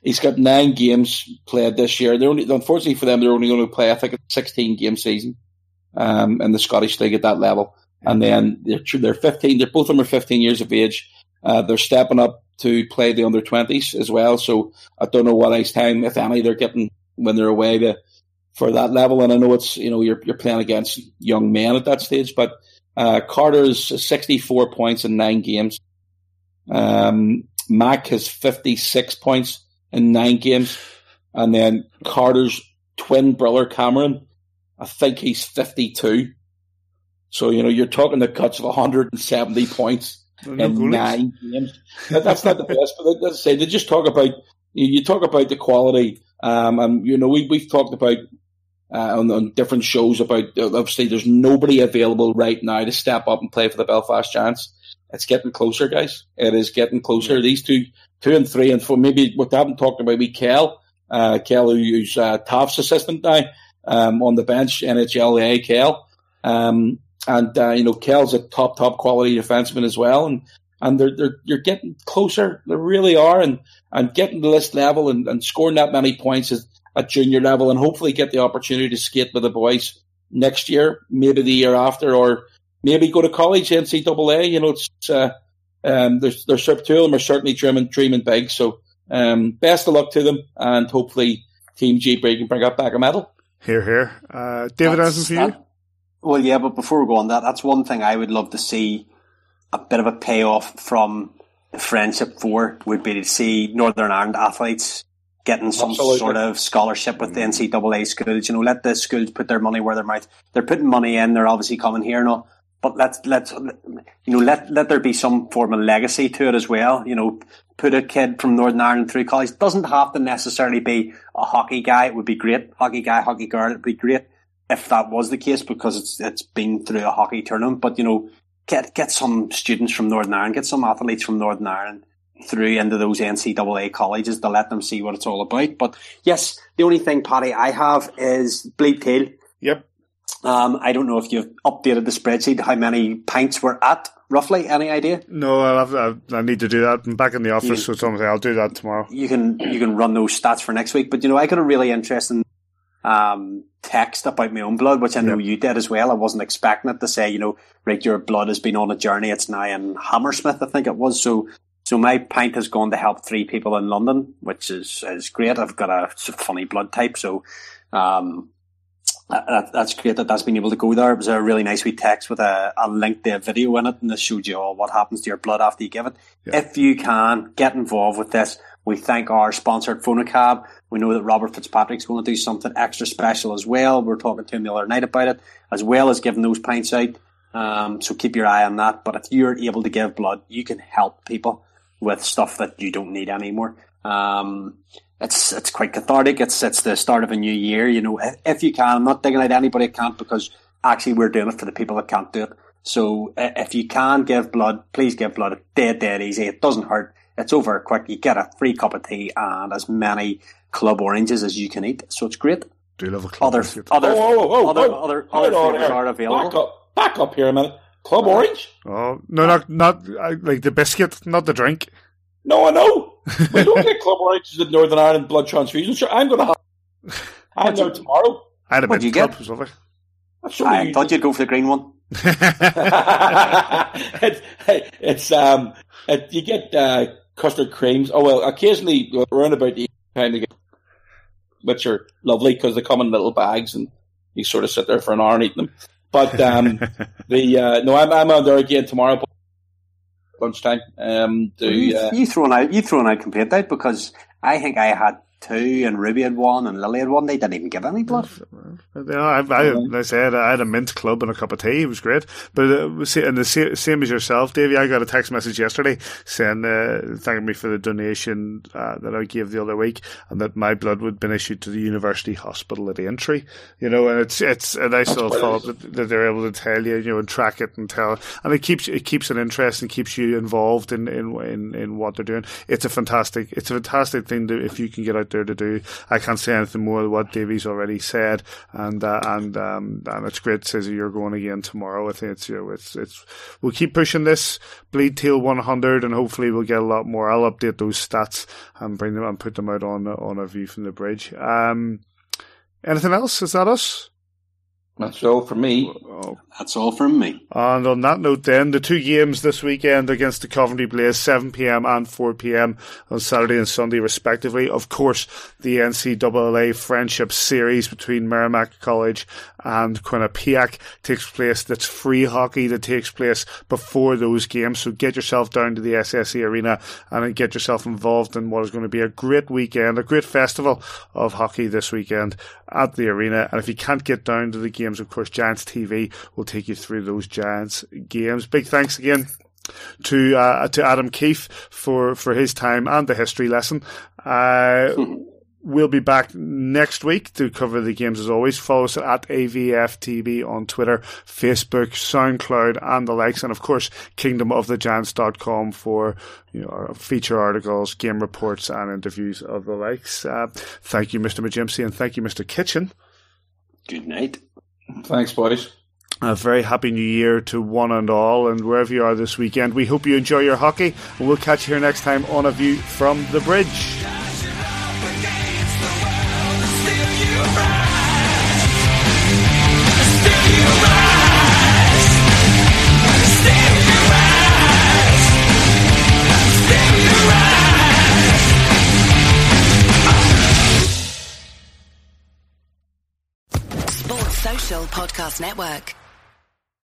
he's got 9 games played this year. Unfortunately for them, they're only going to play, I think, a 16-game season in the Scottish League at that level. And then they're 15. Both of them are 15 years of age. They're stepping up to play the under-20s as well. So I don't know what ice time, if any, they're getting when they're away for that level. And I know it's, you know, you're playing against young men at that stage. But Carter's 64 points in 9 games. Mac has 56 points in 9 games. And then Carter's twin brother, Cameron, I think he's 52. So, you know, you're talking the cuts of 170 points in 9 games. That's not the best, but let's say they just talk about the quality. And, you know, we've talked about on different shows about, obviously there's nobody available right now to step up and play for the Belfast Giants. It's getting closer, guys. It is getting closer. Yeah. These two and three and four, maybe what I haven't talked about, we Kel, who's Taft's assistant now, on the bench, NHLA Kel. Kel's a top quality defenseman as well. And you're getting closer. They really are. And getting to this level and scoring that many points at junior level, and hopefully get the opportunity to skate with the boys next year, maybe the year after, or maybe go to college, NCAA. There's two of them are certainly dreaming big. So best of luck to them, and hopefully Team GB can bring up back a medal. Hear, hear. David, answers for you? Well, yeah, but before we go on that's one thing I would love to see a bit of a payoff from the Friendship Four would be to see Northern Ireland athletes getting some sort of scholarship with the NCAA schools. Let the schools put their money where their mouth. They're putting money in. They're obviously coming here and all. But let there be some form of legacy to it as well. Put a kid from Northern Ireland through college. It doesn't have to necessarily be a hockey guy. It would be great. Hockey guy, hockey girl. It'd be great if that was the case, because it's been through a hockey tournament. But get some students from Northern Ireland, get some athletes from Northern Ireland through into those NCAA colleges to let them see what it's all about. But yes, the only thing, Paddy, I have is Bleed Tail. Yep. I don't know if you've updated the spreadsheet, how many pints we're at, roughly. Any idea? No, I need to do that. I'm back in the office, so something I'll do that tomorrow. You can run those stats for next week. But, I got a really interesting text about my own blood, which I know you did as well. I wasn't expecting it to say, Rick, your blood has been on a journey. It's now in Hammersmith, I think it was. So my pint has gone to help 3 people in London, which is great. I've got a funny blood type, so... That's great that's been able to go there. It was a really nice wee text with a link to a video in it, and this showed you all what happens to your blood after you give it. Yeah. If you can, get involved with this. We thank our sponsored Phonacab. We know that Robert Fitzpatrick's going to do something extra special as well. We were talking to him the other night about it, as well as giving those pints out. So keep your eye on that. But if you're able to give blood, you can help people with stuff that you don't need anymore. It's quite cathartic. It's the start of a new year. If you can, I'm not digging out anybody that can't, because actually we're doing it for the people that can't do it. So if you can give blood, please give blood. It's dead easy. It doesn't hurt. It's over quick. You get a free cup of tea and as many club oranges as you can eat. So it's great. Do you love a club? Other flavors are available. Back up here a minute. Club orange? Oh no, not like the biscuit, not the drink. No, I know. We don't get club oranges in Northern Ireland blood transfusion. Sure, I'm going to have... I'm there tomorrow. I had a bit of club, something. I thought you'd go for the green one. You get custard creams. Oh, well, occasionally around about the time to get... which are lovely because they come in little bags and you sort of sit there for an hour and eat them. But I'm out there again tomorrow, but lunchtime. You thrown out complete out, because I think I had 2 and Ruby had 1 and Lily had 1. They didn't even give any blood. I said I had a mint club and a cup of tea. It was great. But same as yourself, Davey, I got a text message yesterday saying thanking me for the donation that I gave the other week, and that my blood would have been issued to the university hospital at Aintree. And it's a nice little thought that they're able to tell you, and track it and tell. And it keeps an interest and keeps you involved in what they're doing. It's a fantastic thing to, if you can get out there to do. I can't say anything more than what Davey's already said, and it's great. Says you're going again tomorrow. I think we'll keep pushing this Bleed Tail 100, and hopefully we'll get a lot more. I'll update those stats and bring them and put them out on A View from the Bridge. Anything else? Is that us? That's all from me. Oh. That's all from me. And on that note then, the 2 games this weekend against the Coventry Blaze, 7 p.m. and 4 p.m. on Saturday and Sunday respectively. Of course, the NCAA Friendship Series between Merrimack College and Quinnipiac takes place. That's free hockey that takes place before those games. So get yourself down to the SSE Arena and get yourself involved in what is going to be a great weekend, a great festival of hockey this weekend at the arena. And if you can't get down to the game, of course, Giants TV will take you through those Giants games. Big thanks again to Adam Keefe for his time and the history lesson. We'll be back next week to cover the games as always. Follow us at AVFTB on Twitter, Facebook, SoundCloud, and the likes. And of course, KingdomoftheGiants.com for our feature articles, game reports, and interviews of the likes. Thank you, Mr. Majimsey, and thank you, Mr. Kitchen. Good night. Thanks, boys. A very happy new year to one and all, and wherever you are this weekend, we hope you enjoy your hockey, and we'll catch you here next time on A View from the Bridge. Podcast Network.